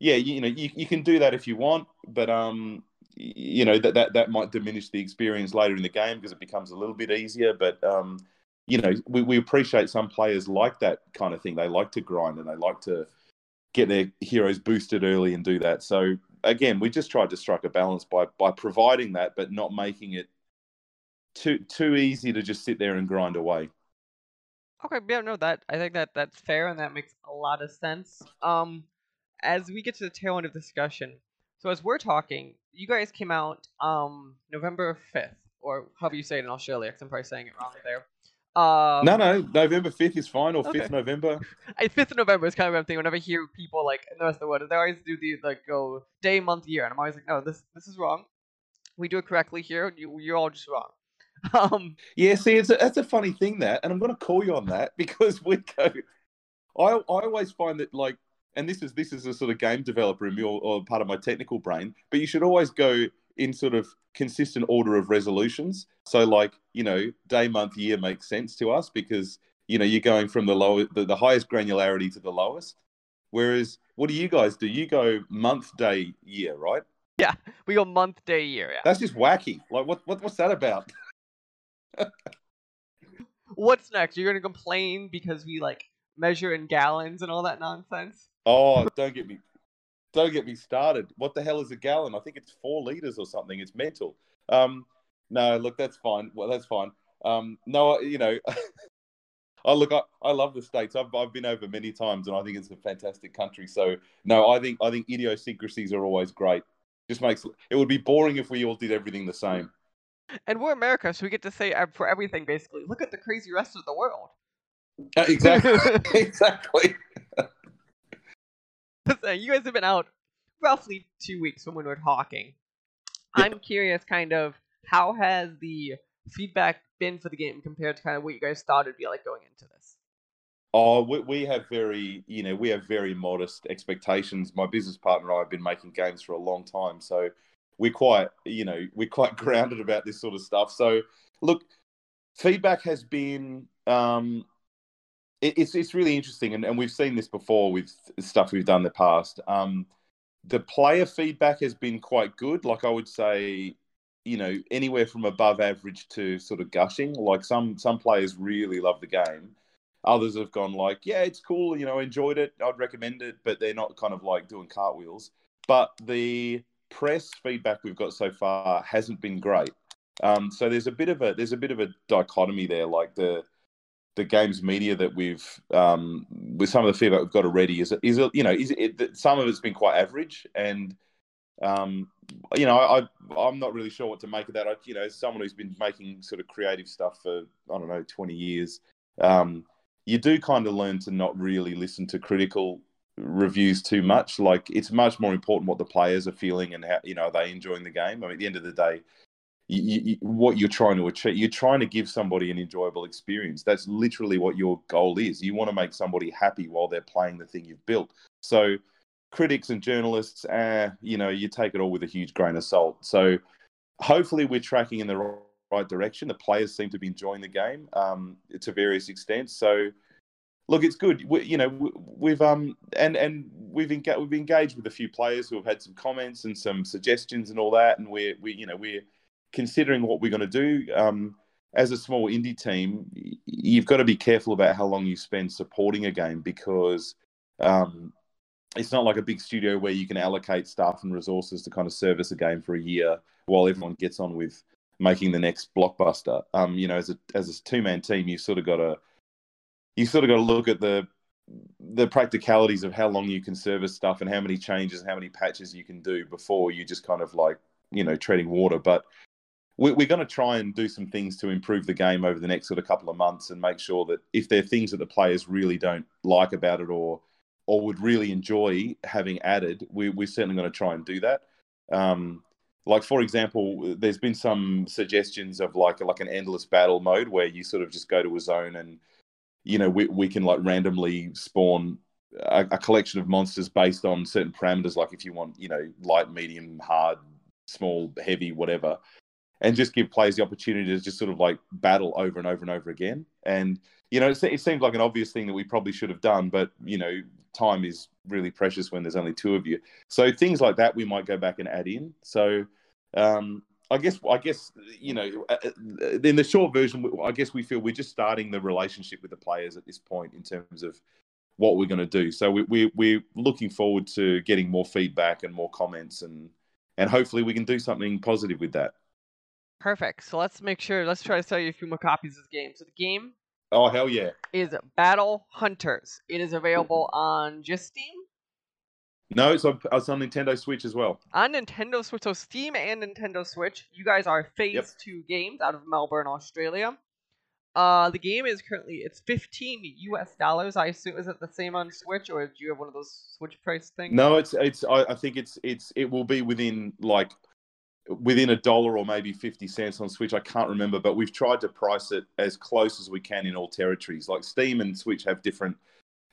yeah, you, you know, you, you can do that if you want, but, um, you know, that, that that might diminish the experience later in the game because it becomes a little bit easier. But, um, you know, we, we appreciate some players like that kind of thing. They like to grind and they like to get their heroes boosted early and do that. So, again, we just tried to strike a balance by by providing that but not making it too too easy to just sit there and grind away. Okay, yeah, no, that, I think that that's fair and that makes a lot of sense. Um, as we get to the tail end of the discussion, so as we're talking, you guys came out um, November fifth, or however you say it in Australia, because I'm probably saying it wrong there. Um, no, no, November fifth is fine, or okay. fifth November. fifth of November is kind of what I'm thinking. Whenever I hear people, like, in the rest of the world, they always do the, like, go day, month, year, and I'm always like, no, this this is wrong. We do it correctly here, and you, you're all just wrong. Um, yeah, see, it's a, that's a funny thing, that, and I'm going to call you on that, because we go... I, I always find that, like, and this is this is a sort of game developer in me, or, or part of my technical brain, but you should always go in sort of consistent order of resolutions. So like, you know, day, month, year makes sense to us because, you know, you're going from the low, the, the highest granularity to the lowest. Whereas what do you guys do? You go month, day, year, right? Yeah, we go month, day, year. Yeah. That's just wacky. Like what, what what's that about? What's next? You're going to complain because we like measure in gallons and all that nonsense? Oh, don't get me, don't get me started. What the hell is a gallon? I think it's four liters or something. It's mental. Um, no, look, that's fine. Well, that's fine. Um, no, you know, oh, look, I, I love the States. I've I've been over many times, and I think it's a fantastic country. So, no, I think I think idiosyncrasies are always great. Just makes it would be boring if we all did everything the same. And we're America, so we get to say for everything basically. Look at the crazy rest of the world. Uh, exactly. Exactly. You guys have been out roughly two weeks from when we're talking. Yeah. I'm curious, kind of, how has the feedback been for the game compared to kind of what you guys thought it'd be like going into this? Oh, we, we have very, you know, we have very modest expectations. My business partner and I have been making games for a long time, so we're quite, you know, we're quite grounded about this sort of stuff. So, look, feedback has been. Um, It's it's really interesting, and, and we've seen this before with stuff we've done in the past. Um, the player feedback has been quite good. Like I would say, you know, anywhere from above average to sort of gushing. Like some some players really love the game. Others have gone like, yeah, it's cool, you know, enjoyed it, I'd recommend it, but they're not kind of like doing cartwheels. But the press feedback we've got so far hasn't been great. Um, so there's a bit of a there's a bit of a dichotomy there. Like the the games media that we've um, with some of the feedback we've got already is is you know is it, some of it's been quite average, and um, you know I I'm not really sure what to make of that. I, you know, as someone who's been making sort of creative stuff for I don't know twenty years, um, you do kind of learn to not really listen to critical reviews too much. Like it's much more important what the players are feeling and how, you know, are they enjoying the game. I mean, at the end of the day, You, you, what you're trying to achieve, you're trying to give somebody an enjoyable experience. That's literally what your goal is. You want to make somebody happy while they're playing the thing you've built. So critics and journalists, uh, you know, you take it all with a huge grain of salt. So hopefully we're tracking in the right direction. The players seem to be enjoying the game um, to various extents. So look, it's good. We, you know, we've um and and we've engaged we've engaged with a few players who have had some comments and some suggestions and all that. And we're we you know we're considering what we're going to do. Um, as a small indie team, you've got to be careful about how long you spend supporting a game, because um, it's not like a big studio where you can allocate staff and resources to kind of service a game for a year while everyone gets on with making the next blockbuster. Um, you know, as a as a two man team, you've sort of got to you sort of got to look at the the practicalities of how long you can service stuff and how many changes and how many patches you can do before you just kind of like you know treading water, but we're going to try and do some things to improve the game over the next sort of couple of months and make sure that if there are things that the players really don't like about it or or would really enjoy having added, we, we're certainly going to try and do that. Um, like, for example, there's been some suggestions of like like an endless battle mode where you sort of just go to a zone and, you know, we, we can like randomly spawn a, a collection of monsters based on certain parameters, like if you want, you know, light, medium, hard, small, heavy, whatever. And just give players the opportunity to just sort of like battle over and over and over again. And, you know, it, it seems like an obvious thing that we probably should have done, but, you know, time is really precious when there's only two of you. So things like that, we might go back and add in. So um, I guess, I guess, you know, in the short version, I guess we feel we're just starting the relationship with the players at this point in terms of what we're going to do. So we, we, we're looking forward to getting more feedback and more comments, and, and hopefully we can do something positive with that. Perfect. So let's make sure, let's try to sell you a few more copies of this game. So the game oh hell yeah is Battle Hunters. It is available on just Steam? No, it's on, it's on Nintendo Switch as well. On Nintendo Switch. So Steam and Nintendo Switch. You guys are Phase yep. Two Games out of Melbourne, Australia. Uh, the game is currently, it's fifteen U S dollars. I assume, is it the same on Switch, or do you have one of those Switch price things? No, it's, it's, I, I think it's, it's, it will be within like within a dollar or maybe fifty cents on Switch. I can't remember, but we've tried to price it as close as we can in all territories. Like Steam and Switch have different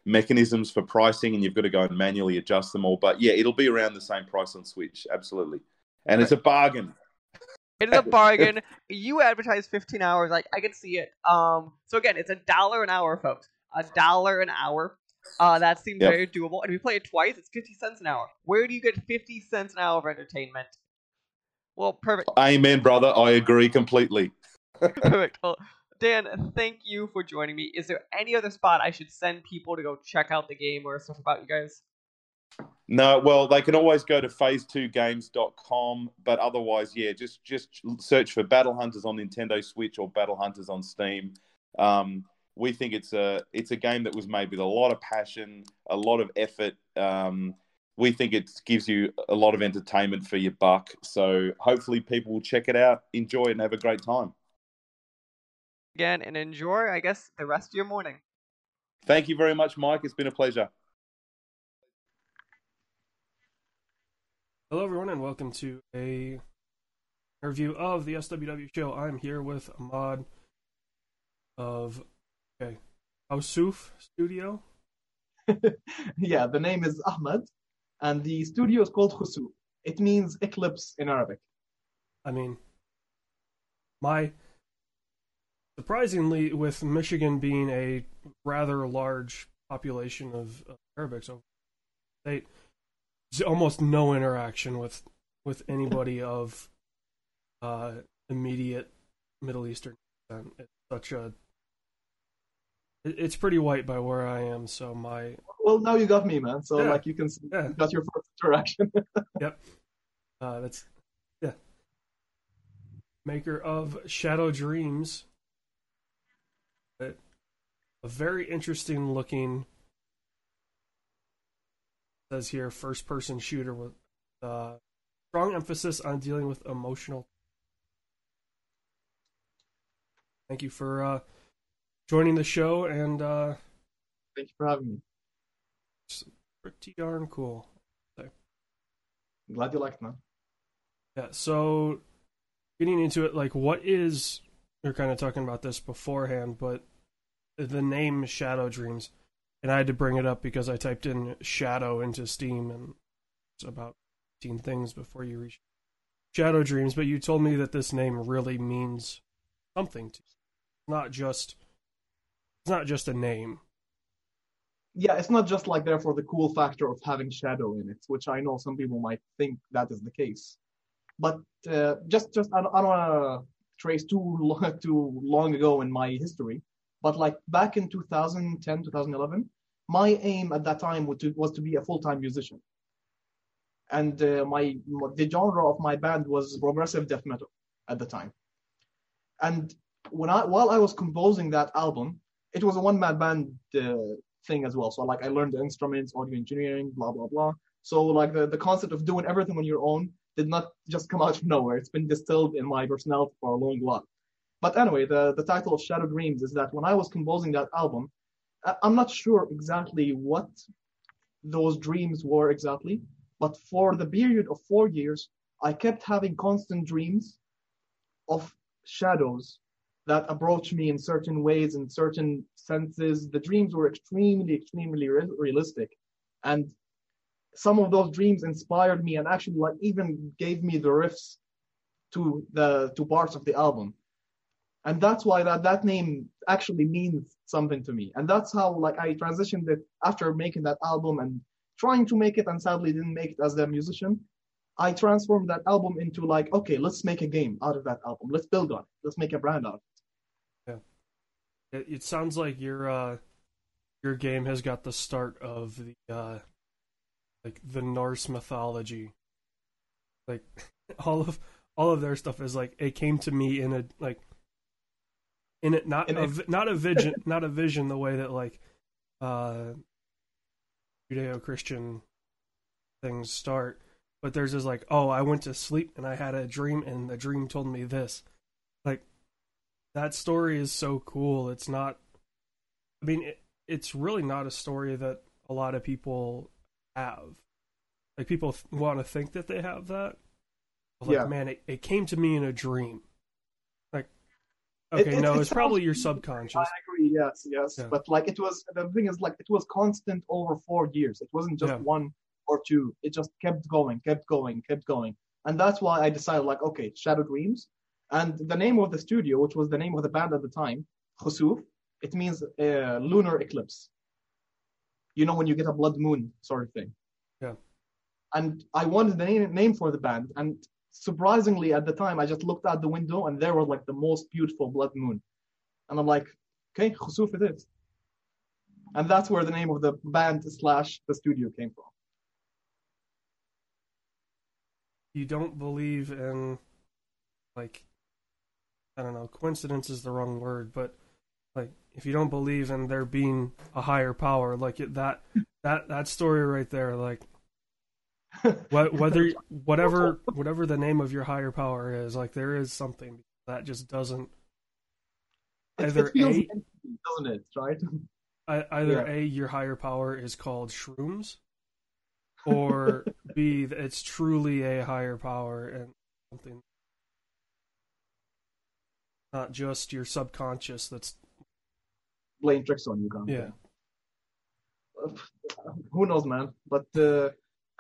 mechanisms for pricing, and you've got to go and manually adjust them all. But yeah, it'll be around the same price on Switch. Absolutely. And right. It's a bargain. It is a bargain. You advertise fifteen hours. Like, I can see it. Um, so again, it's a dollar an hour, folks. A dollar an hour. Uh, that seems yep. very doable. And if you play it twice, it's fifty cents an hour. Where do you get fifty cents an hour of entertainment? Well, perfect. Amen, brother. I agree completely. Perfect. Well, Dan, thank you for joining me. Is there any other spot I should send people to go check out the game or stuff about you guys? No, well, they can always go to phase two games dot com, but otherwise, yeah, just just search for Battle Hunters on Nintendo Switch or Battle Hunters on Steam. Um, we think it's a it's a game that was made with a lot of passion, a lot of effort. Um We think it gives you a lot of entertainment for your buck. So hopefully people will check it out, enjoy it, and have a great time. Again, and enjoy, I guess, the rest of your morning. Thank you very much, Mike. It's been a pleasure. Hello, everyone, and welcome to a review of the S W W Show. I'm here with Ahmad of okay, Khusuf Studio. Yeah, the name is Ahmad. And the studio is called Husu. It means eclipse in Arabic. I mean, my surprisingly, with Michigan being a rather large population of uh, Arabics over the state, there's almost no interaction with with anybody of uh, immediate Middle Eastern accent. It's such a It's pretty white by where I am, so my... Well, now you got me, man. So, yeah. like, you can see yeah. you got your first interaction. Yep. Uh, that's... Yeah. Maker of Shadow Dreams. A very interesting looking... It says here, first-person shooter with uh, strong emphasis on dealing with emotional... Thank you for... Uh, joining the show, and uh thank you for having me. It's pretty darn cool. So, I'm glad you liked, man. Yeah, so getting into it, like, what is, you're kind of talking about this beforehand, but the name Shadow Dreams, and I had to bring it up because I typed in Shadow into Steam, and it's about fifteen things before you reach Shadow Dreams, but you told me that this name really means something to you. Not just It's not just a name. Yeah, it's not just like therefore the cool factor of having shadow in it, which I know some people might think that is the case. But uh, just, just I don't, I don't want to trace too long, too long ago in my history, but like back in two thousand ten, two thousand eleven, my aim at that time was to, was to be a full-time musician. And uh, my the genre of my band was progressive death metal at the time. And when I while I was composing that album, it was a one-man band uh, thing as well. So, like, I learned the instruments, audio engineering, blah, blah, blah. So, like, the, the concept of doing everything on your own did not just come out of nowhere. It's been distilled in my personality for a long while. But anyway, the, the title of Shadow Dreams is that when I was composing that album, I, I'm not sure exactly what those dreams were exactly, but for the period of four years, I kept having constant dreams of shadows that approached me in certain ways, in certain senses. The dreams were extremely, extremely re- realistic. And some of those dreams inspired me and actually like even gave me the riffs to the to parts of the album. And that's why that, that name actually means something to me. And that's how like I transitioned it after making that album and trying to make it, and sadly didn't make it as a musician. I transformed that album into like, okay, let's make a game out of that album. Let's build on it. Let's make a brand out of it. It sounds like your uh, your game has got the start of the uh, like the Norse mythology. Like all of all of their stuff is like it came to me in a like in it not in a, a, not a vision not a vision the way that like uh, Judeo-Christian things start, but there's this like, oh, I went to sleep and I had a dream and the dream told me this. Like, that story is so cool. It's not, I mean, it, it's really not a story that a lot of people have. Like, people th- want to think that they have that. Like, yeah. man, it, it came to me in a dream. Like, okay, it, it, no, it's it probably your subconscious. I agree, yes, yes. Yeah. But, like, it was, the thing is, like, it was constant over four years. It wasn't just yeah. one or two. It just kept going, kept going, kept going. And that's why I decided, like, okay, Shadow Dreams. And the name of the studio, which was the name of the band at the time, Khusuf, it means uh, lunar eclipse. You know, when you get a blood moon sort of thing. Yeah. And I wanted the name, name for the band. And surprisingly, at the time, I just looked out the window and there was like the most beautiful blood moon. And I'm like, okay, Khusuf it is. And that's where the name of the band slash the studio came from. You don't believe in, like... I don't know, coincidence is the wrong word, but like if you don't believe in there being a higher power, like it, that that that story right there, like what, whether whatever whatever the name of your higher power is, like there is something that just doesn't either it, it feels a empty, doesn't it, right? Either yeah. a your higher power is called shrooms, or b it's truly a higher power and something. Not just your subconscious that's playing tricks on you, can't yeah. Uh, who knows, man? But uh,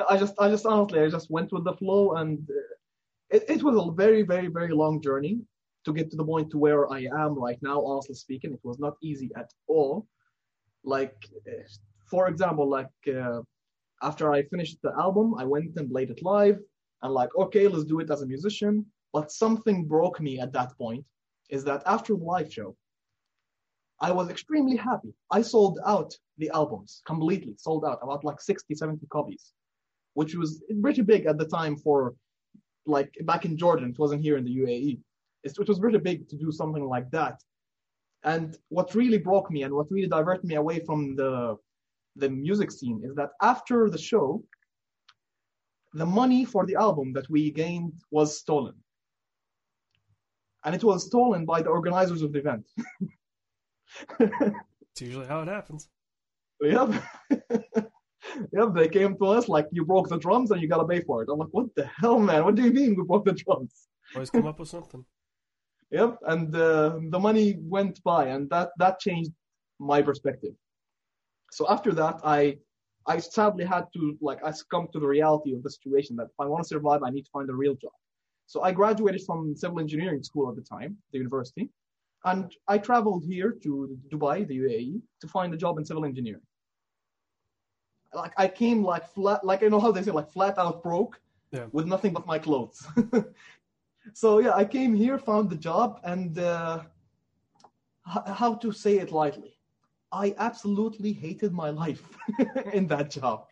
I just, I just honestly, I just went with the flow, and uh, it, it was a very, very, very long journey to get to the point to where I am right now. Honestly speaking, it was not easy at all. Like, for example, like uh, after I finished the album, I went and played it live. and like, okay, let's do it as a musician. But something broke me at that point is that after the live show, I was extremely happy. I sold out the albums completely, sold out about like sixty, seventy copies, which was pretty big at the time for like back in Jordan. It wasn't here in the U A E. It was really big to do something like that. And what really broke me and what really diverted me away from the the music scene is that after the show, the money for the album that we gained was stolen. And it was stolen by the organizers of the event. It's usually how it happens. Yep. Yep, they came to us like, you broke the drums and you got to pay for it. I'm like, what the hell, man? What do you mean we broke the drums? Always come up with something. Yep, and uh, the money went by, and that, that changed my perspective. So after that, I I sadly had to, like, I succumbed to the reality of the situation that if I want to survive, I need to find a real job. So I graduated from civil engineering school at the time, the university, and I traveled here to Dubai, the U A E, to find a job in civil engineering. Like, I came like flat, like, you know how they say, like, flat out broke, yeah, with nothing but my clothes. So, yeah, I came here, found the job, and uh, h- how to say it lightly, I absolutely hated my life in that job.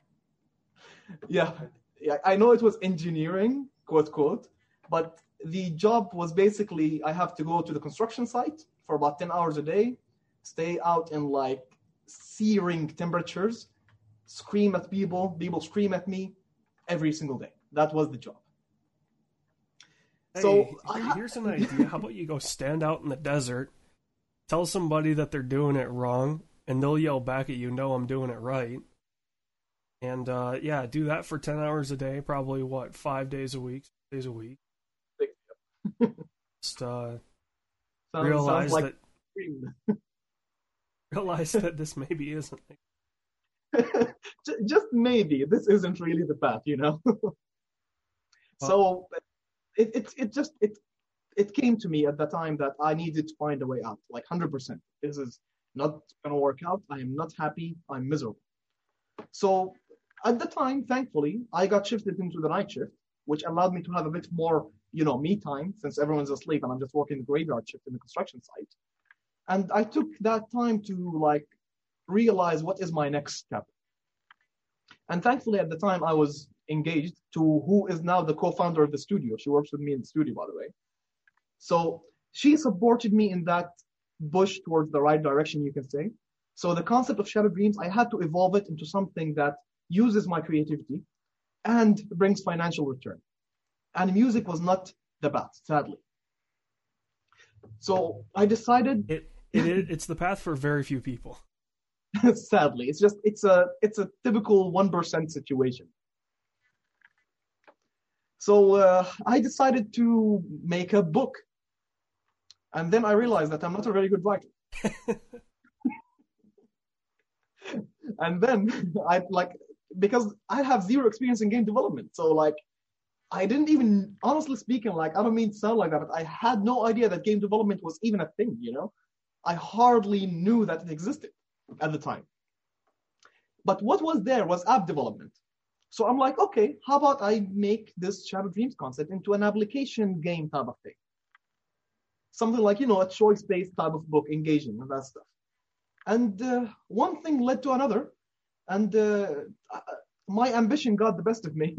Yeah, yeah, I know it was engineering, quote, quote, but the job was basically, I have to go to the construction site for about ten hours a day, stay out in, like, searing temperatures, scream at people, people scream at me every single day. That was the job. Hey, so here's an idea. How about you go stand out in the desert, tell somebody that they're doing it wrong, and they'll yell back at you, no, I'm doing it right. And, uh, yeah, do that for ten hours a day, probably, what, five days a week, six days a week. Just uh, sounds, realize, sounds like that, realize that this maybe isn't. Just maybe, this isn't really the path, you know? Well, so... It, it it just it it came to me at the time that I needed to find a way out, like one hundred percent. This is not gonna work out. I am not happy. I'm miserable. So at the time, thankfully, I got shifted into the night shift, which allowed me to have a bit more, you know, me time, since everyone's asleep and I'm just working the graveyard shift in the construction site. And I took that time to like realize what is my next step. And thankfully, at the time, I was engaged to who is now the co-founder of the studio. She works with me in the studio, by the way. So she supported me in that push towards the right direction, you can say. So the concept of Shadow Dreams, I had to evolve it into something that uses my creativity and brings financial return. And music was not the path, sadly. So I decided it, it it's the path for very few people. Sadly, it's just it's a it's a typical one percent situation. So uh, I decided to make a book. And then I realized that I'm not a very good writer. And then I like, because I have zero experience in game development. So like, I didn't even, honestly speaking, like, I don't mean to sound like that, but I had no idea that game development was even a thing, you know? I hardly knew that it existed at the time. But what was there was app development. So I'm like, okay, how about I make this Shadow Dreams concept into an application game type of thing? Something like, you know, a choice-based type of book, engaging and that stuff. And uh, one thing led to another, and uh, my ambition got the best of me.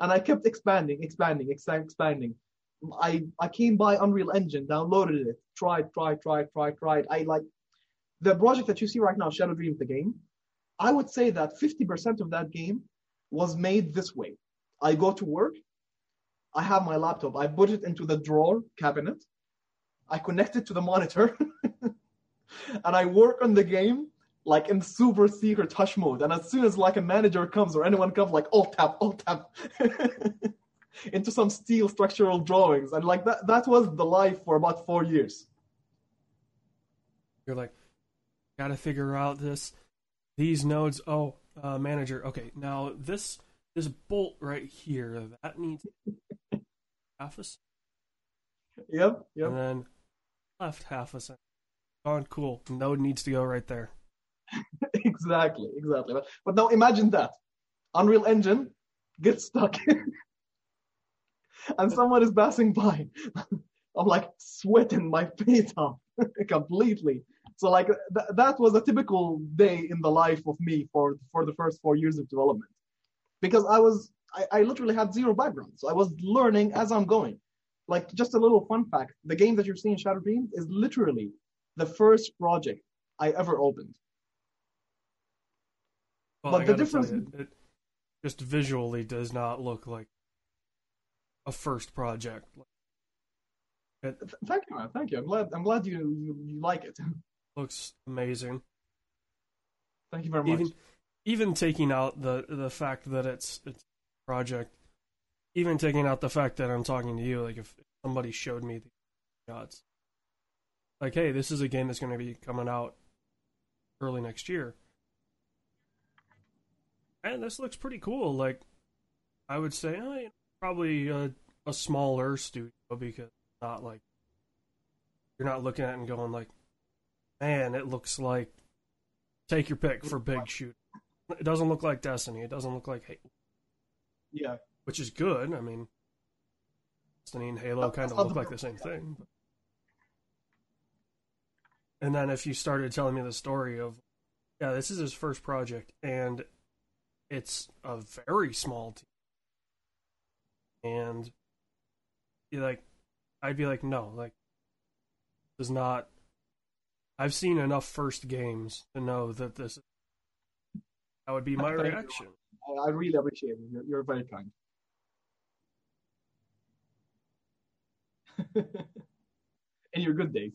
And I kept expanding, expanding, expanding. I, I came by Unreal Engine, downloaded it, tried, tried, tried, tried, tried. I like the project that you see right now, Shadow Dreams, the game. I would say that fifty percent of that game was made this way. I go to work, I have my laptop, I put it into the drawer cabinet, I connect it to the monitor, and I work on the game like in super secret hush mode. And as soon as like a manager comes or anyone comes, like alt tab, alt tab, into some steel structural drawings. And like that, that was the life for about four years. You're like, gotta figure out this, these nodes, oh, Uh, manager, okay, now this this bolt right here, that needs half a second. Yep, yep. And then left half a second. Oh, cool. Node needs to go right there. exactly, exactly. But, but now imagine that. Unreal Engine gets stuck. and someone is passing by. I'm like sweating my feet up completely. So like th- that was a typical day in the life of me for, for the first four years of development, because I was, I, I literally had zero background. So I was learning as I'm going. Like just a little fun fact, the game that you're seeing, Shadow Dreams, is literally the first project I ever opened. Well, but I the difference you, it just visually does not look like a first project. It, thank you, man. Thank you. I'm glad. I'm glad you, you, you like it. Looks amazing. Thank you very much. Even, even taking out the, the fact that it's it's a project, even taking out the fact that I'm talking to you, like if somebody showed me the shots, like, hey, this is a game that's going to be coming out early next year. And this looks pretty cool. Like, I would say oh, you know, probably a, a smaller studio, because not like you're not looking at it and going like, man, it looks like, take your pick for big shoot. It doesn't look like Destiny. It doesn't look like Halo. Yeah, which is good. I mean, Destiny and Halo kind of look like the same thing. And then if you started telling me the story of, yeah, this is his first project, and it's a very small team, and you like, I'd be like, no, like, this is not. I've seen enough first games to know that this is, that would be my Thank reaction. You. I really appreciate it. You're, you're very kind. And your good days.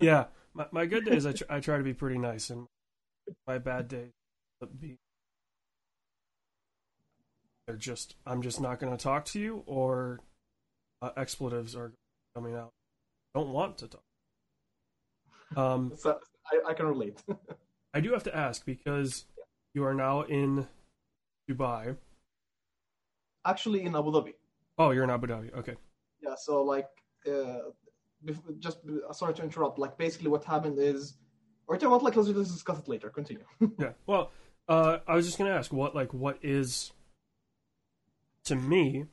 Yeah. My, my good days, I, tr- I try to be pretty nice, and my bad days, they're just, I'm just not going to talk to you, or uh, expletives are coming out. I don't want to talk. Um, so I, I can relate. I do have to ask, because you are now in Dubai. Actually, in Abu Dhabi. Oh, you're in Abu Dhabi. Okay. Yeah. So, like, uh, just sorry to interrupt. Like, basically, what happened is, or do you want like let's just discuss it later. Continue. Yeah. Well, uh, I was just gonna ask what like what is to me.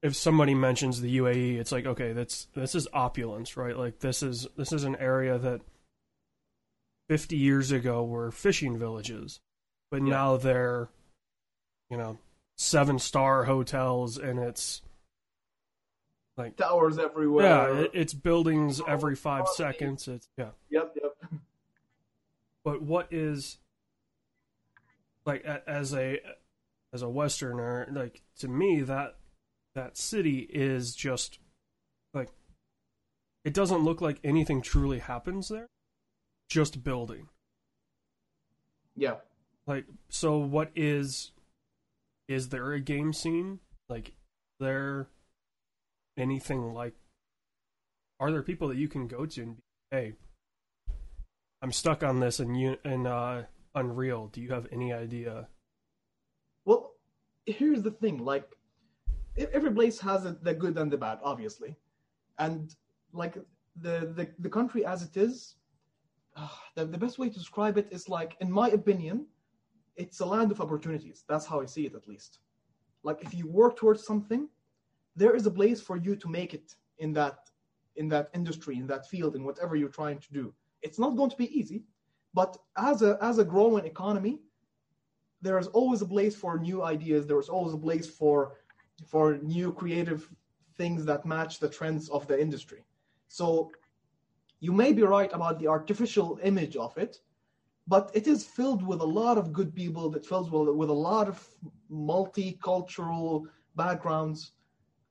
If somebody mentions the U A E, it's like, okay, that's this is opulence, right? Like this is this is an area that fifty years ago were fishing villages, but yeah. Now they're, you know, seven star hotels, and it's like towers everywhere. Yeah, it, it's buildings every five oh, seconds. It's yeah. Yep, yep. But what is like as a as a Westerner, like to me that. That city is just like it doesn't look like anything truly happens there, just building. Yeah. Like, so what is is there a game scene? Like, is there anything like are there people that you can go to and be, hey, I'm stuck on this and you and uh Unreal, do you have any idea? Well, here's the thing, like every place has the good and the bad, obviously, and like the the, the country as it is, uh, the, the best way to describe it is like, in my opinion, it's a land of opportunities. That's how I see it, at least. Like if you work towards something, there is a place for you to make it in that in that industry, in that field, in whatever you're trying to do. It's not going to be easy, but as a as a growing economy, there is always a place for new ideas. There is always a place for for new creative things that match the trends of the industry. So you may be right about the artificial image of it, but it is filled with a lot of good people, that fills with, with a lot of multicultural backgrounds.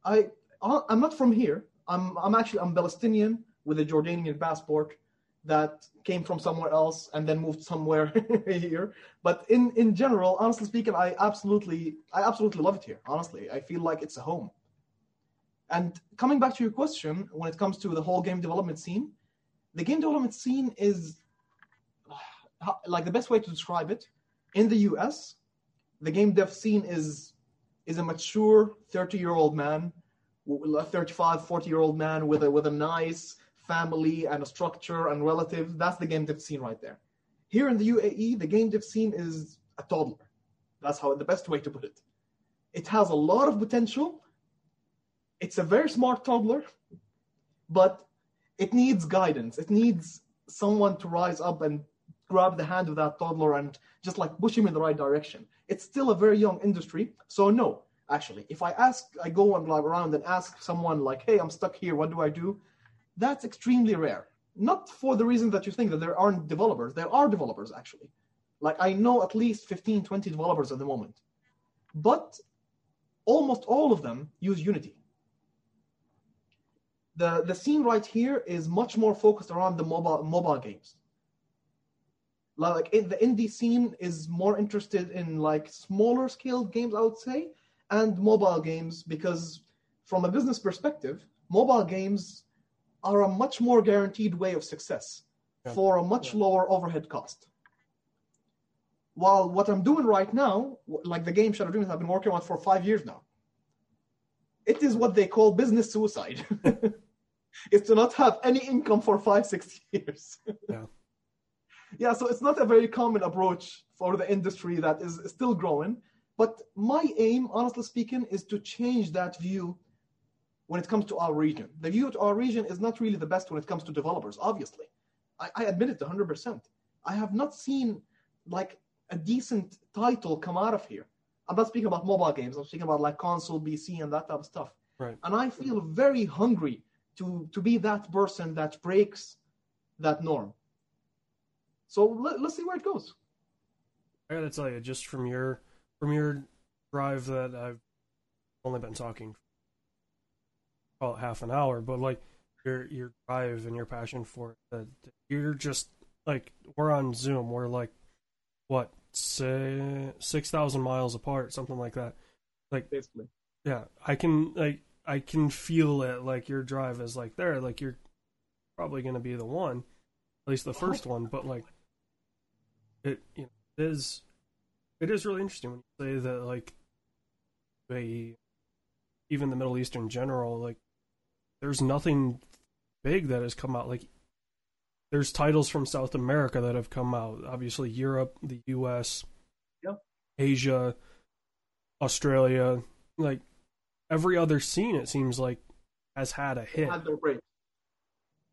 I, I'm not from here. I'm, I'm actually, I'm Palestinian with a Jordanian passport that came from somewhere else and then moved somewhere here. But in, in general, honestly speaking, I absolutely I absolutely love it here, honestly. I feel like it's a home. And coming back to your question, when it comes to the whole game development scene, the game development scene is, like the best way to describe it, in the U S, the game dev scene is is a mature thirty-year-old man, a thirty-five, forty-year-old man with a, with a nice family and a structure and relatives. That's the game dev scene right there. Here in the U A E, the game dev scene is a toddler. That's how the best way to put it. It has a lot of potential, it's a very smart toddler, but it needs guidance. It needs someone to rise up and grab the hand of that toddler and just like push him in the right direction. It's still a very young industry. So no, actually, if I ask, I go and like around and ask someone like, hey, I'm stuck here, what do I do? That's extremely rare. Not for the reason that you think that there aren't developers. There are developers, actually. Like, I know at least fifteen, twenty developers at the moment. But almost all of them use Unity. The the scene right here is much more focused around the mobile mobile games. Like, in the indie scene is more interested in, like, smaller scale games, I would say, and mobile games, because from a business perspective, mobile games are a much more guaranteed way of success yeah. for a much yeah. lower overhead cost. While what I'm doing right now, like the game Shadow Dreams I've been working on for five years now, it is what they call business suicide. It's to not have any income for five, six years. yeah. yeah, so it's not a very common approach for the industry that is still growing. But my aim, honestly speaking, is to change that view when it comes to our region. The view to our region is not really the best when it comes to developers, obviously. I, I admit it one hundred percent. I have not seen like a decent title come out of here. I'm not speaking about mobile games. I'm speaking about like console, P C, and that type of stuff. Right. And I feel very hungry to, to be that person that breaks that norm. So let, let's see where it goes. I gotta tell you, just from your from your drive that I've only been talking for call it half an hour, but like your your drive and your passion for it, uh, you're just like, we're on Zoom, we're like what say six thousand miles apart, something like that, like basically. Yeah, I can like I can feel it, like your drive is like there, like you're probably gonna be the one, at least the first one, but like it, you know, it is it is really interesting when you say that, like they even the Middle East in general, like there's nothing big that has come out. Like, there's titles from South America that have come out. Obviously, Europe, the U S, yep. Asia, Australia. Like, every other scene, it seems like, has had a hit. Had their break.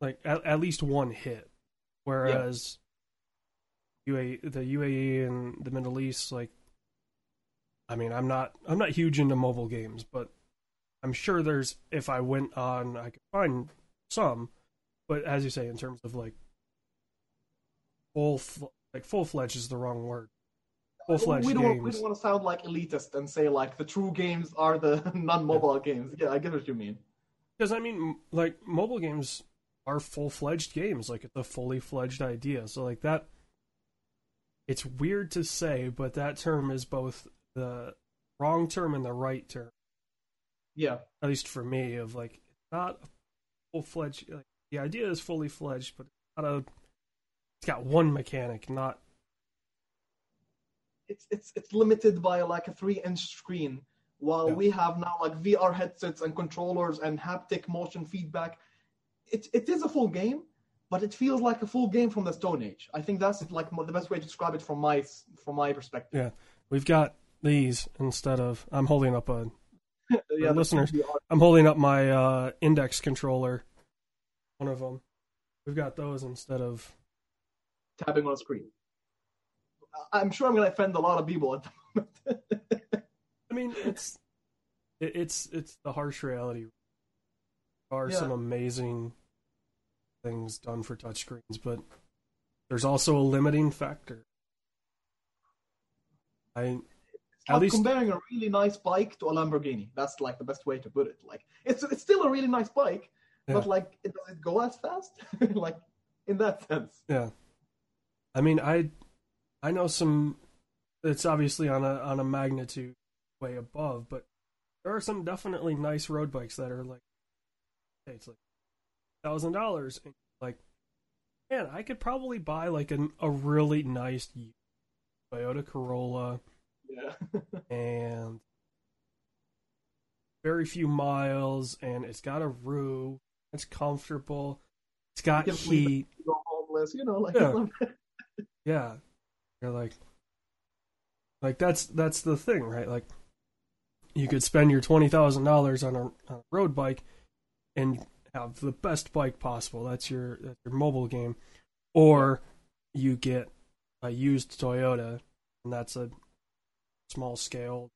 Like, at, at least one hit. Whereas yep. U A E, the U A E and the Middle East, like, I mean, I'm not, I'm not huge into mobile games, but I'm sure there's, if I went on, I could find some. But as you say, in terms of like full, like full fledged is the wrong word. Full fledged games. Want, we don't want to sound like elitist and say like the true games are the non-mobile yeah. games. Yeah, I get what you mean. Because I mean, like mobile games are full fledged games. Like it's a fully fledged idea. So like that, it's weird to say, but that term is both the wrong term and the right term. Yeah. At least for me, of like, it's not a full-fledged, like, the idea is fully fledged, but it's not a, it's got one mechanic, not. It's it's it's limited by like a three-inch screen, while yeah. we have now like V R headsets and controllers and haptic motion feedback. It It is a full game, but it feels like a full game from the Stone Age. I think that's like the best way to describe it from my from my perspective. Yeah, we've got these instead of, I'm holding up a, yeah, listeners, I'm holding up my uh, index controller, one of them. We've got those instead of tapping on a screen. I'm sure I'm going to offend a lot of people at the moment. I mean, it's it, it's it's the harsh reality. There are yeah. some amazing things done for touchscreens, but there's also a limiting factor. I. At least comparing a really nice bike to a Lamborghini. That's like the best way to put it. Like it's it's still a really nice bike, yeah. but like it does it go as fast? Like in that sense. Yeah. I mean, I I know some, it's obviously on a on a magnitude way above, but there are some definitely nice road bikes that are like, hey, it's like a thousand dollars, and like, man, I could probably buy like an, a really nice Toyota Corolla. Yeah. And very few miles, and it's got a roof. It's comfortable. It's got heat. You're homeless, you know, like yeah. yeah. You're like, like that's that's the thing, right? Like, you could spend your twenty thousand dollars on a on a road bike and have the best bike possible. That's your that's your mobile game. Or you get a used Toyota, and that's a small scale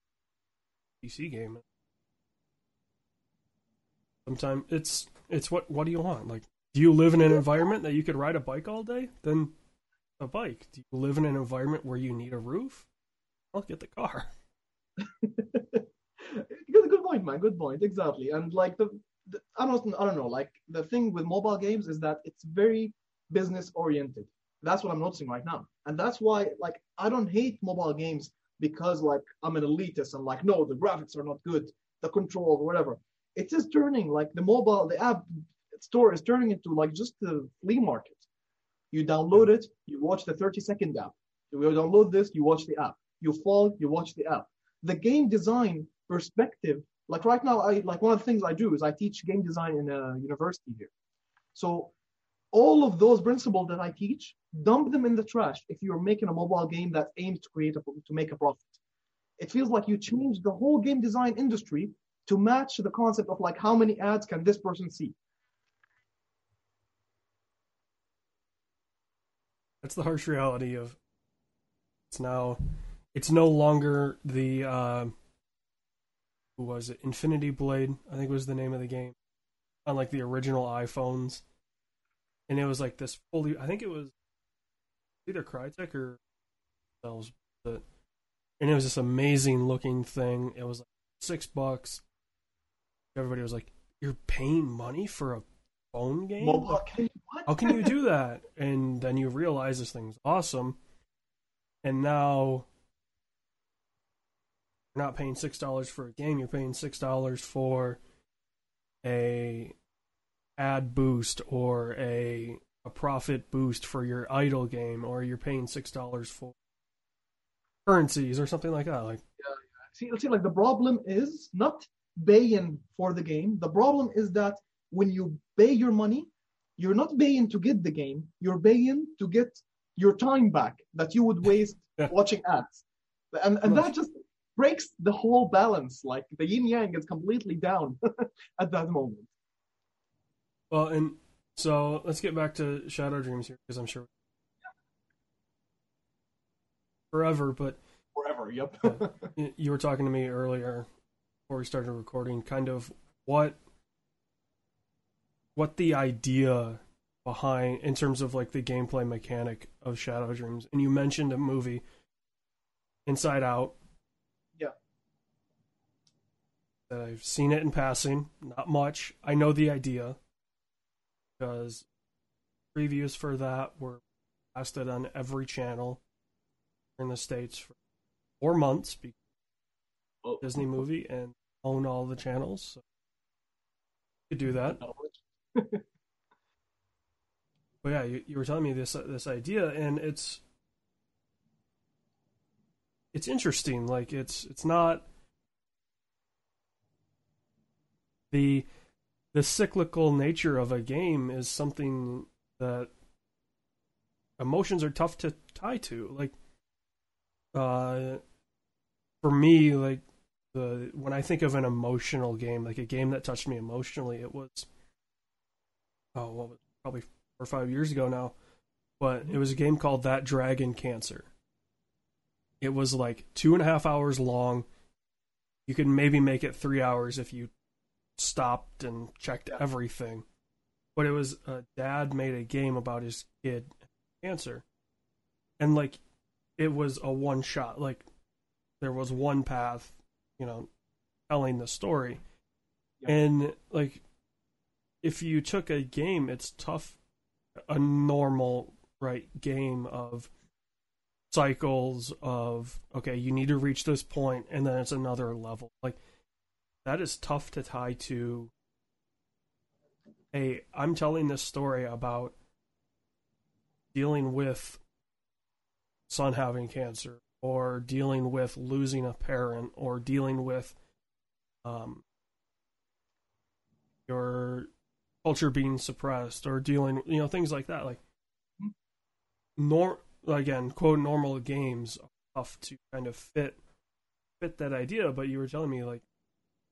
P C game. Sometimes it's it's what what do you want? Like, do you live in an environment that you could ride a bike all day? Then a bike. Do you live in an environment where you need a roof? I'll get the car. Good point, man. Good point. Exactly. And like the, the I don't I don't know. Like the thing with mobile games is that it's very business oriented. That's what I'm noticing right now, and that's why like I don't hate mobile games because like I'm an elitist and like no, the graphics are not good, the control or whatever. It is turning like the mobile, the app store is turning into like just the flea market. You download it, you watch the thirty second app. You download this, you watch the app. You fall, you watch the app. The game design perspective, like right now, I like one of the things I do is I teach game design in a university here. So all of those principles that I teach, dump them in the trash if you're making a mobile game that aims to create a, to make a profit. It feels like you change the whole game design industry to match the concept of like how many ads can this person see. That's the harsh reality of it's now. It's no longer the uh, who was it? Infinity Blade, I think was the name of the game, on like the original iPhones, and it was like this fully. I think it was either Crytek or themselves, but and it was this amazing looking thing. It was like six bucks. Everybody was like, "You're paying money for a phone game? Mobile game? What? How can you do that?" And then you realize this thing's awesome, and now you're not paying six dollars for a game. You're paying six dollars for a ad boost or a a profit boost for your idle game, or you're paying six dollars for currencies or something like that. Like, yeah, see, see, like the problem is not paying for the game. The problem is that when you pay your money, you're not paying to get the game. You're paying to get your time back that you would waste yeah. watching ads. And, and that just breaks the whole balance. Like the yin-yang is completely down at that moment. Well, and so let's get back to Shadow Dreams here, because I'm sure yeah. forever, but... Forever, yep. uh, you were talking to me earlier, before we started recording, kind of what... what the idea behind in terms of like the gameplay mechanic of Shadow Dreams. And you mentioned a movie, Inside Out. Yeah. That I've seen it in passing, not much. I know the idea because previews for that were posted on every channel in the States for four months because oh. Disney movie and own all the channels. So you could do that. But yeah, you, you were telling me this uh, this idea, and it's it's interesting. Like it's it's not the the cyclical nature of a game is something that emotions are tough to tie to. Like uh, for me, like the when I think of an emotional game, like a game that touched me emotionally, it was. Oh, well, probably four or five years ago now, but it was a game called That Dragon Cancer. It was like two and a half hours long. You could maybe make it three hours if you stopped and checked everything. But it was a dad made a game about his kid cancer, and like it was a one shot. Like there was one path, you know, telling the story, yeah. and like. If you took a game, it's tough, a normal, right, game of cycles of, okay, you need to reach this point, and then it's another level. Like, that is tough to tie to, hey, I'm telling this story about dealing with son having cancer, or dealing with losing a parent, or dealing with um, your... culture being suppressed or dealing, you know, things like that. Like, nor again, quote normal games are tough to kind of fit fit that idea. But you were telling me like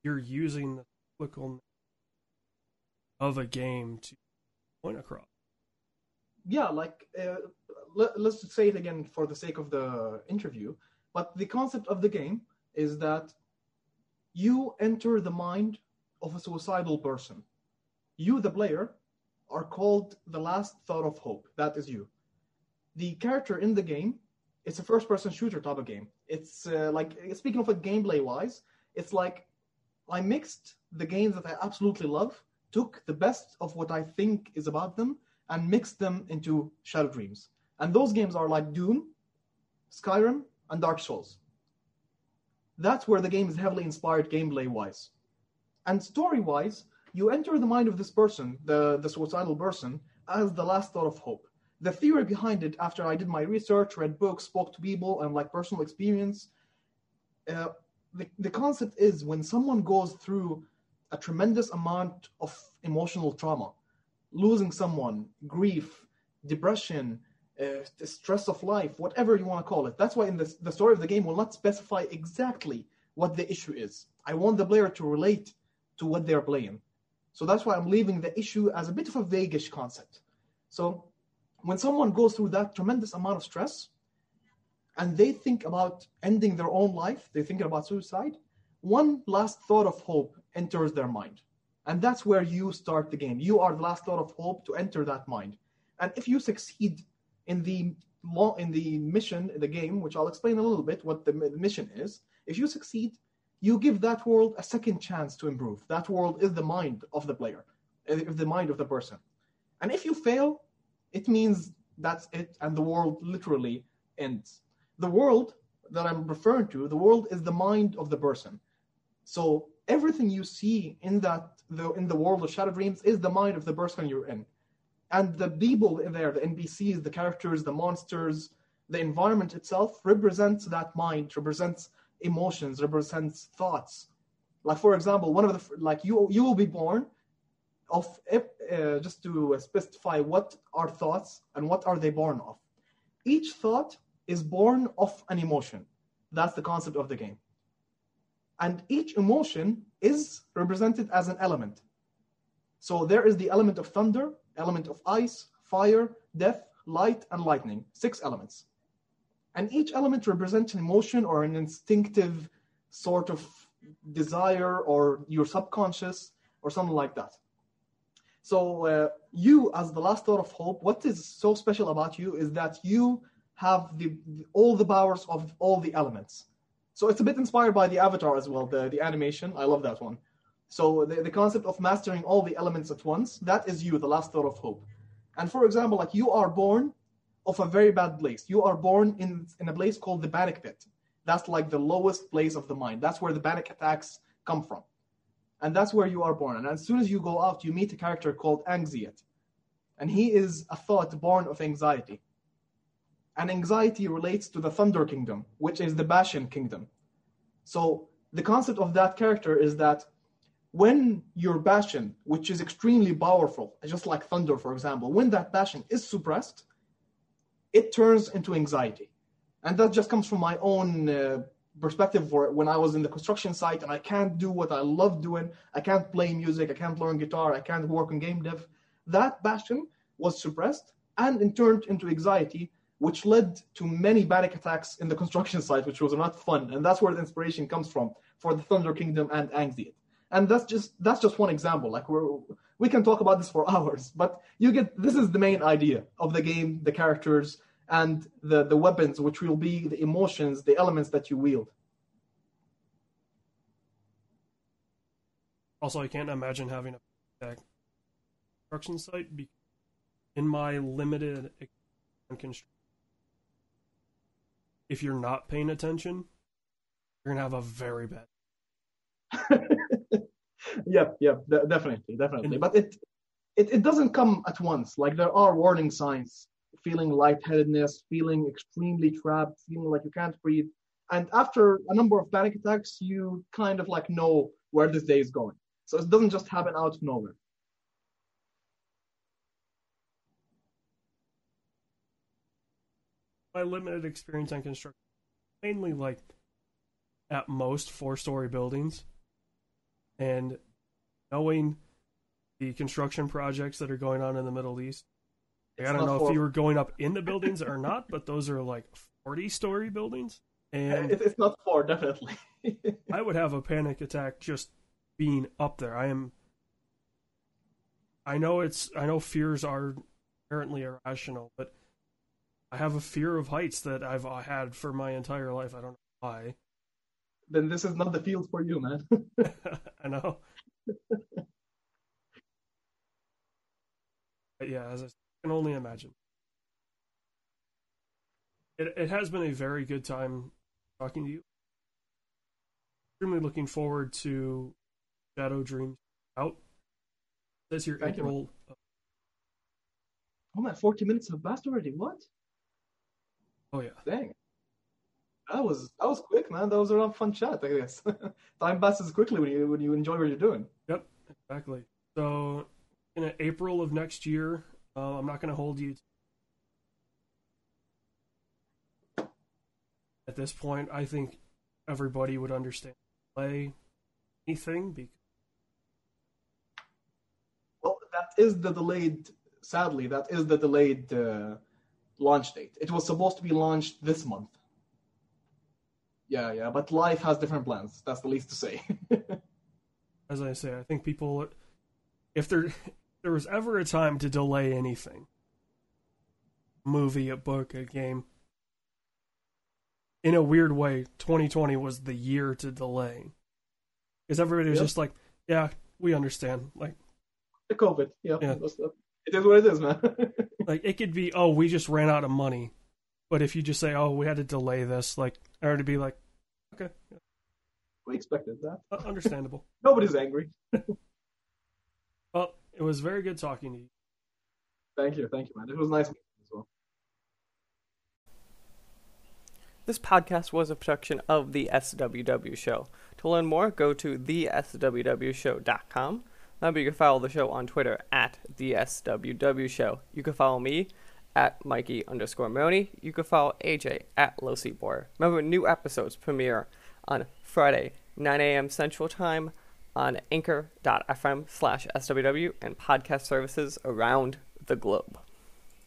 you're using the cyclical of a game to point across. Yeah, like, uh, let, let's say it again for the sake of the interview, but the concept of the game is that you enter the mind of a suicidal person. You, the player, are called the last thought of hope. That is you. The character in the game, it's a first-person shooter type of game. It's uh, like, speaking of it gameplay-wise, it's like I mixed the games that I absolutely love, took the best of what I think is about them, and mixed them into Shadow Dreams. And those games are like Doom, Skyrim, and Dark Souls. That's where the game is heavily inspired gameplay-wise. And story-wise, you enter the mind of this person, the, the suicidal person, as the last thought of hope. The theory behind it, after I did my research, read books, spoke to people, and like personal experience, uh, the, the concept is when someone goes through a tremendous amount of emotional trauma, losing someone, grief, depression, uh, the stress of life, whatever you want to call it. That's why in the, the story of the game will not specify exactly what the issue is. I want the player to relate to what they're playing. So that's why I'm leaving the issue as a bit of a vaguish concept. So when someone goes through that tremendous amount of stress and they think about ending their own life, they think about suicide, one last thought of hope enters their mind. And that's where you start the game. You are the last thought of hope to enter that mind. And if you succeed in the in the mission, in the game, which I'll explain a little bit what the mission is, if you succeed, you give that world a second chance to improve. That world is the mind of the player, is the mind of the person. And if you fail, it means that's it, and the world literally ends. The world that I'm referring to, the world is the mind of the person. So everything you see in that the, in the world of Shadow Dreams is the mind of the person you're in. And the people in there, the N P Cs, the characters, the monsters, the environment itself represents that mind, represents emotions, represents thoughts. Like, for example, one of the, like you, you will be born of, uh, just to specify what are thoughts and what are they born of. Each thought is born of an emotion. That's the concept of the game. And each emotion is represented as an element. So there is the element of thunder, element of ice, fire, death, light, and lightning. Six elements. And each element represents an emotion or an instinctive sort of desire or your subconscious or something like that. So uh, you, as the last thought of hope, what is so special about you is that you have the, all the powers of all the elements. So it's a bit inspired by the Avatar as well, the, the animation. I love that one. So the, the concept of mastering all the elements at once, that is you, the last thought of hope. And for example, like you are born of a very bad place. You are born in, in a place called the panic pit. That's like the lowest place of the mind. That's where the panic attacks come from. And that's where you are born. And as soon as you go out, you meet a character called Anxiet. And he is a thought born of anxiety. And anxiety relates to the Thunder Kingdom, which is the Bashan Kingdom. So the concept of that character is that when your Bashan, which is extremely powerful, just like Thunder, for example, when that Bashan is suppressed, it turns into anxiety. And that just comes from my own uh, perspective for when I was in the construction site and I can't do what I love doing. I can't play music. I can't learn guitar. I can't work on game dev. That Bashan was suppressed and it turned into anxiety, which led to many panic attacks in the construction site, which was not fun. And that's where the inspiration comes from for the Thunder Kingdom and Anxiety. And that's just that's just one example. Like we're, we can talk about this for hours, but you get this is the main idea of the game, the characters, and the, the weapons, which will be the emotions, the elements that you wield. Also, I can't imagine having a construction site because in my limited construction, if you're not paying attention, you're going to have a very bad. Yep, yep, de- definitely, definitely. And but it, it it doesn't come at once. Like there are warning signs, feeling lightheadedness, feeling extremely trapped, feeling like you can't breathe. And after a number of panic attacks, you kind of like know where this day is going. So it doesn't just happen out of nowhere. My limited experience on construction, mainly like at most four-story buildings, And knowing the construction projects that are going on in the Middle East, like, I don't know horrible. if you were going up in the buildings or not, but those are like forty-story buildings. And it's not four, definitely. I would have a panic attack just being up there. I am. I know it's. I know fears are apparently irrational, but I have a fear of heights that I've had for my entire life. I don't know why. Then this is not the field for you, man. I know. But yeah, as I can only imagine. It it has been a very good time talking to you. Extremely looking forward to Shadow Dreams out. It says here Thank April. You. Oh my, forty minutes have passed already. What? Oh yeah. Dang. That was that was quick, man. That was a fun chat, I guess. Time passes quickly when you when you enjoy what you're doing. Yep, exactly. So in April of next year, uh, I'm not going to hold you. At this point, I think everybody would understand play anything. Because... Well, that is the delayed. Sadly, that is the delayed uh, launch date. It was supposed to be launched this month. Yeah, yeah, but life has different plans. That's the least to say. As I say, I think people, if there, if there was ever a time to delay anything, a movie, a book, a game. In a weird way, twenty twenty was the year to delay. Because everybody was yep. just like, yeah, we understand. Like the COVID, yeah. yeah. It is what it is, man. Like, it could be, oh, we just ran out of money. But if you just say, oh, we had to delay this, like, I would be like, okay. Yeah. We expected that. Uh, understandable. Nobody's angry. Well, it was very good talking to you. Thank you. Thank you, man. It was nice meeting you as well. This podcast was a production of The S W W Show. To learn more, go to the S W W show dot com. Remember, you can follow the show on Twitter at The S W W Show. You can follow me at Mikey underscore Moni. You can follow A J at LowSeatBoyer. Remember, new episodes premiere on Friday, nine a.m. Central Time on anchor dot f m slash S W W and podcast services around the globe.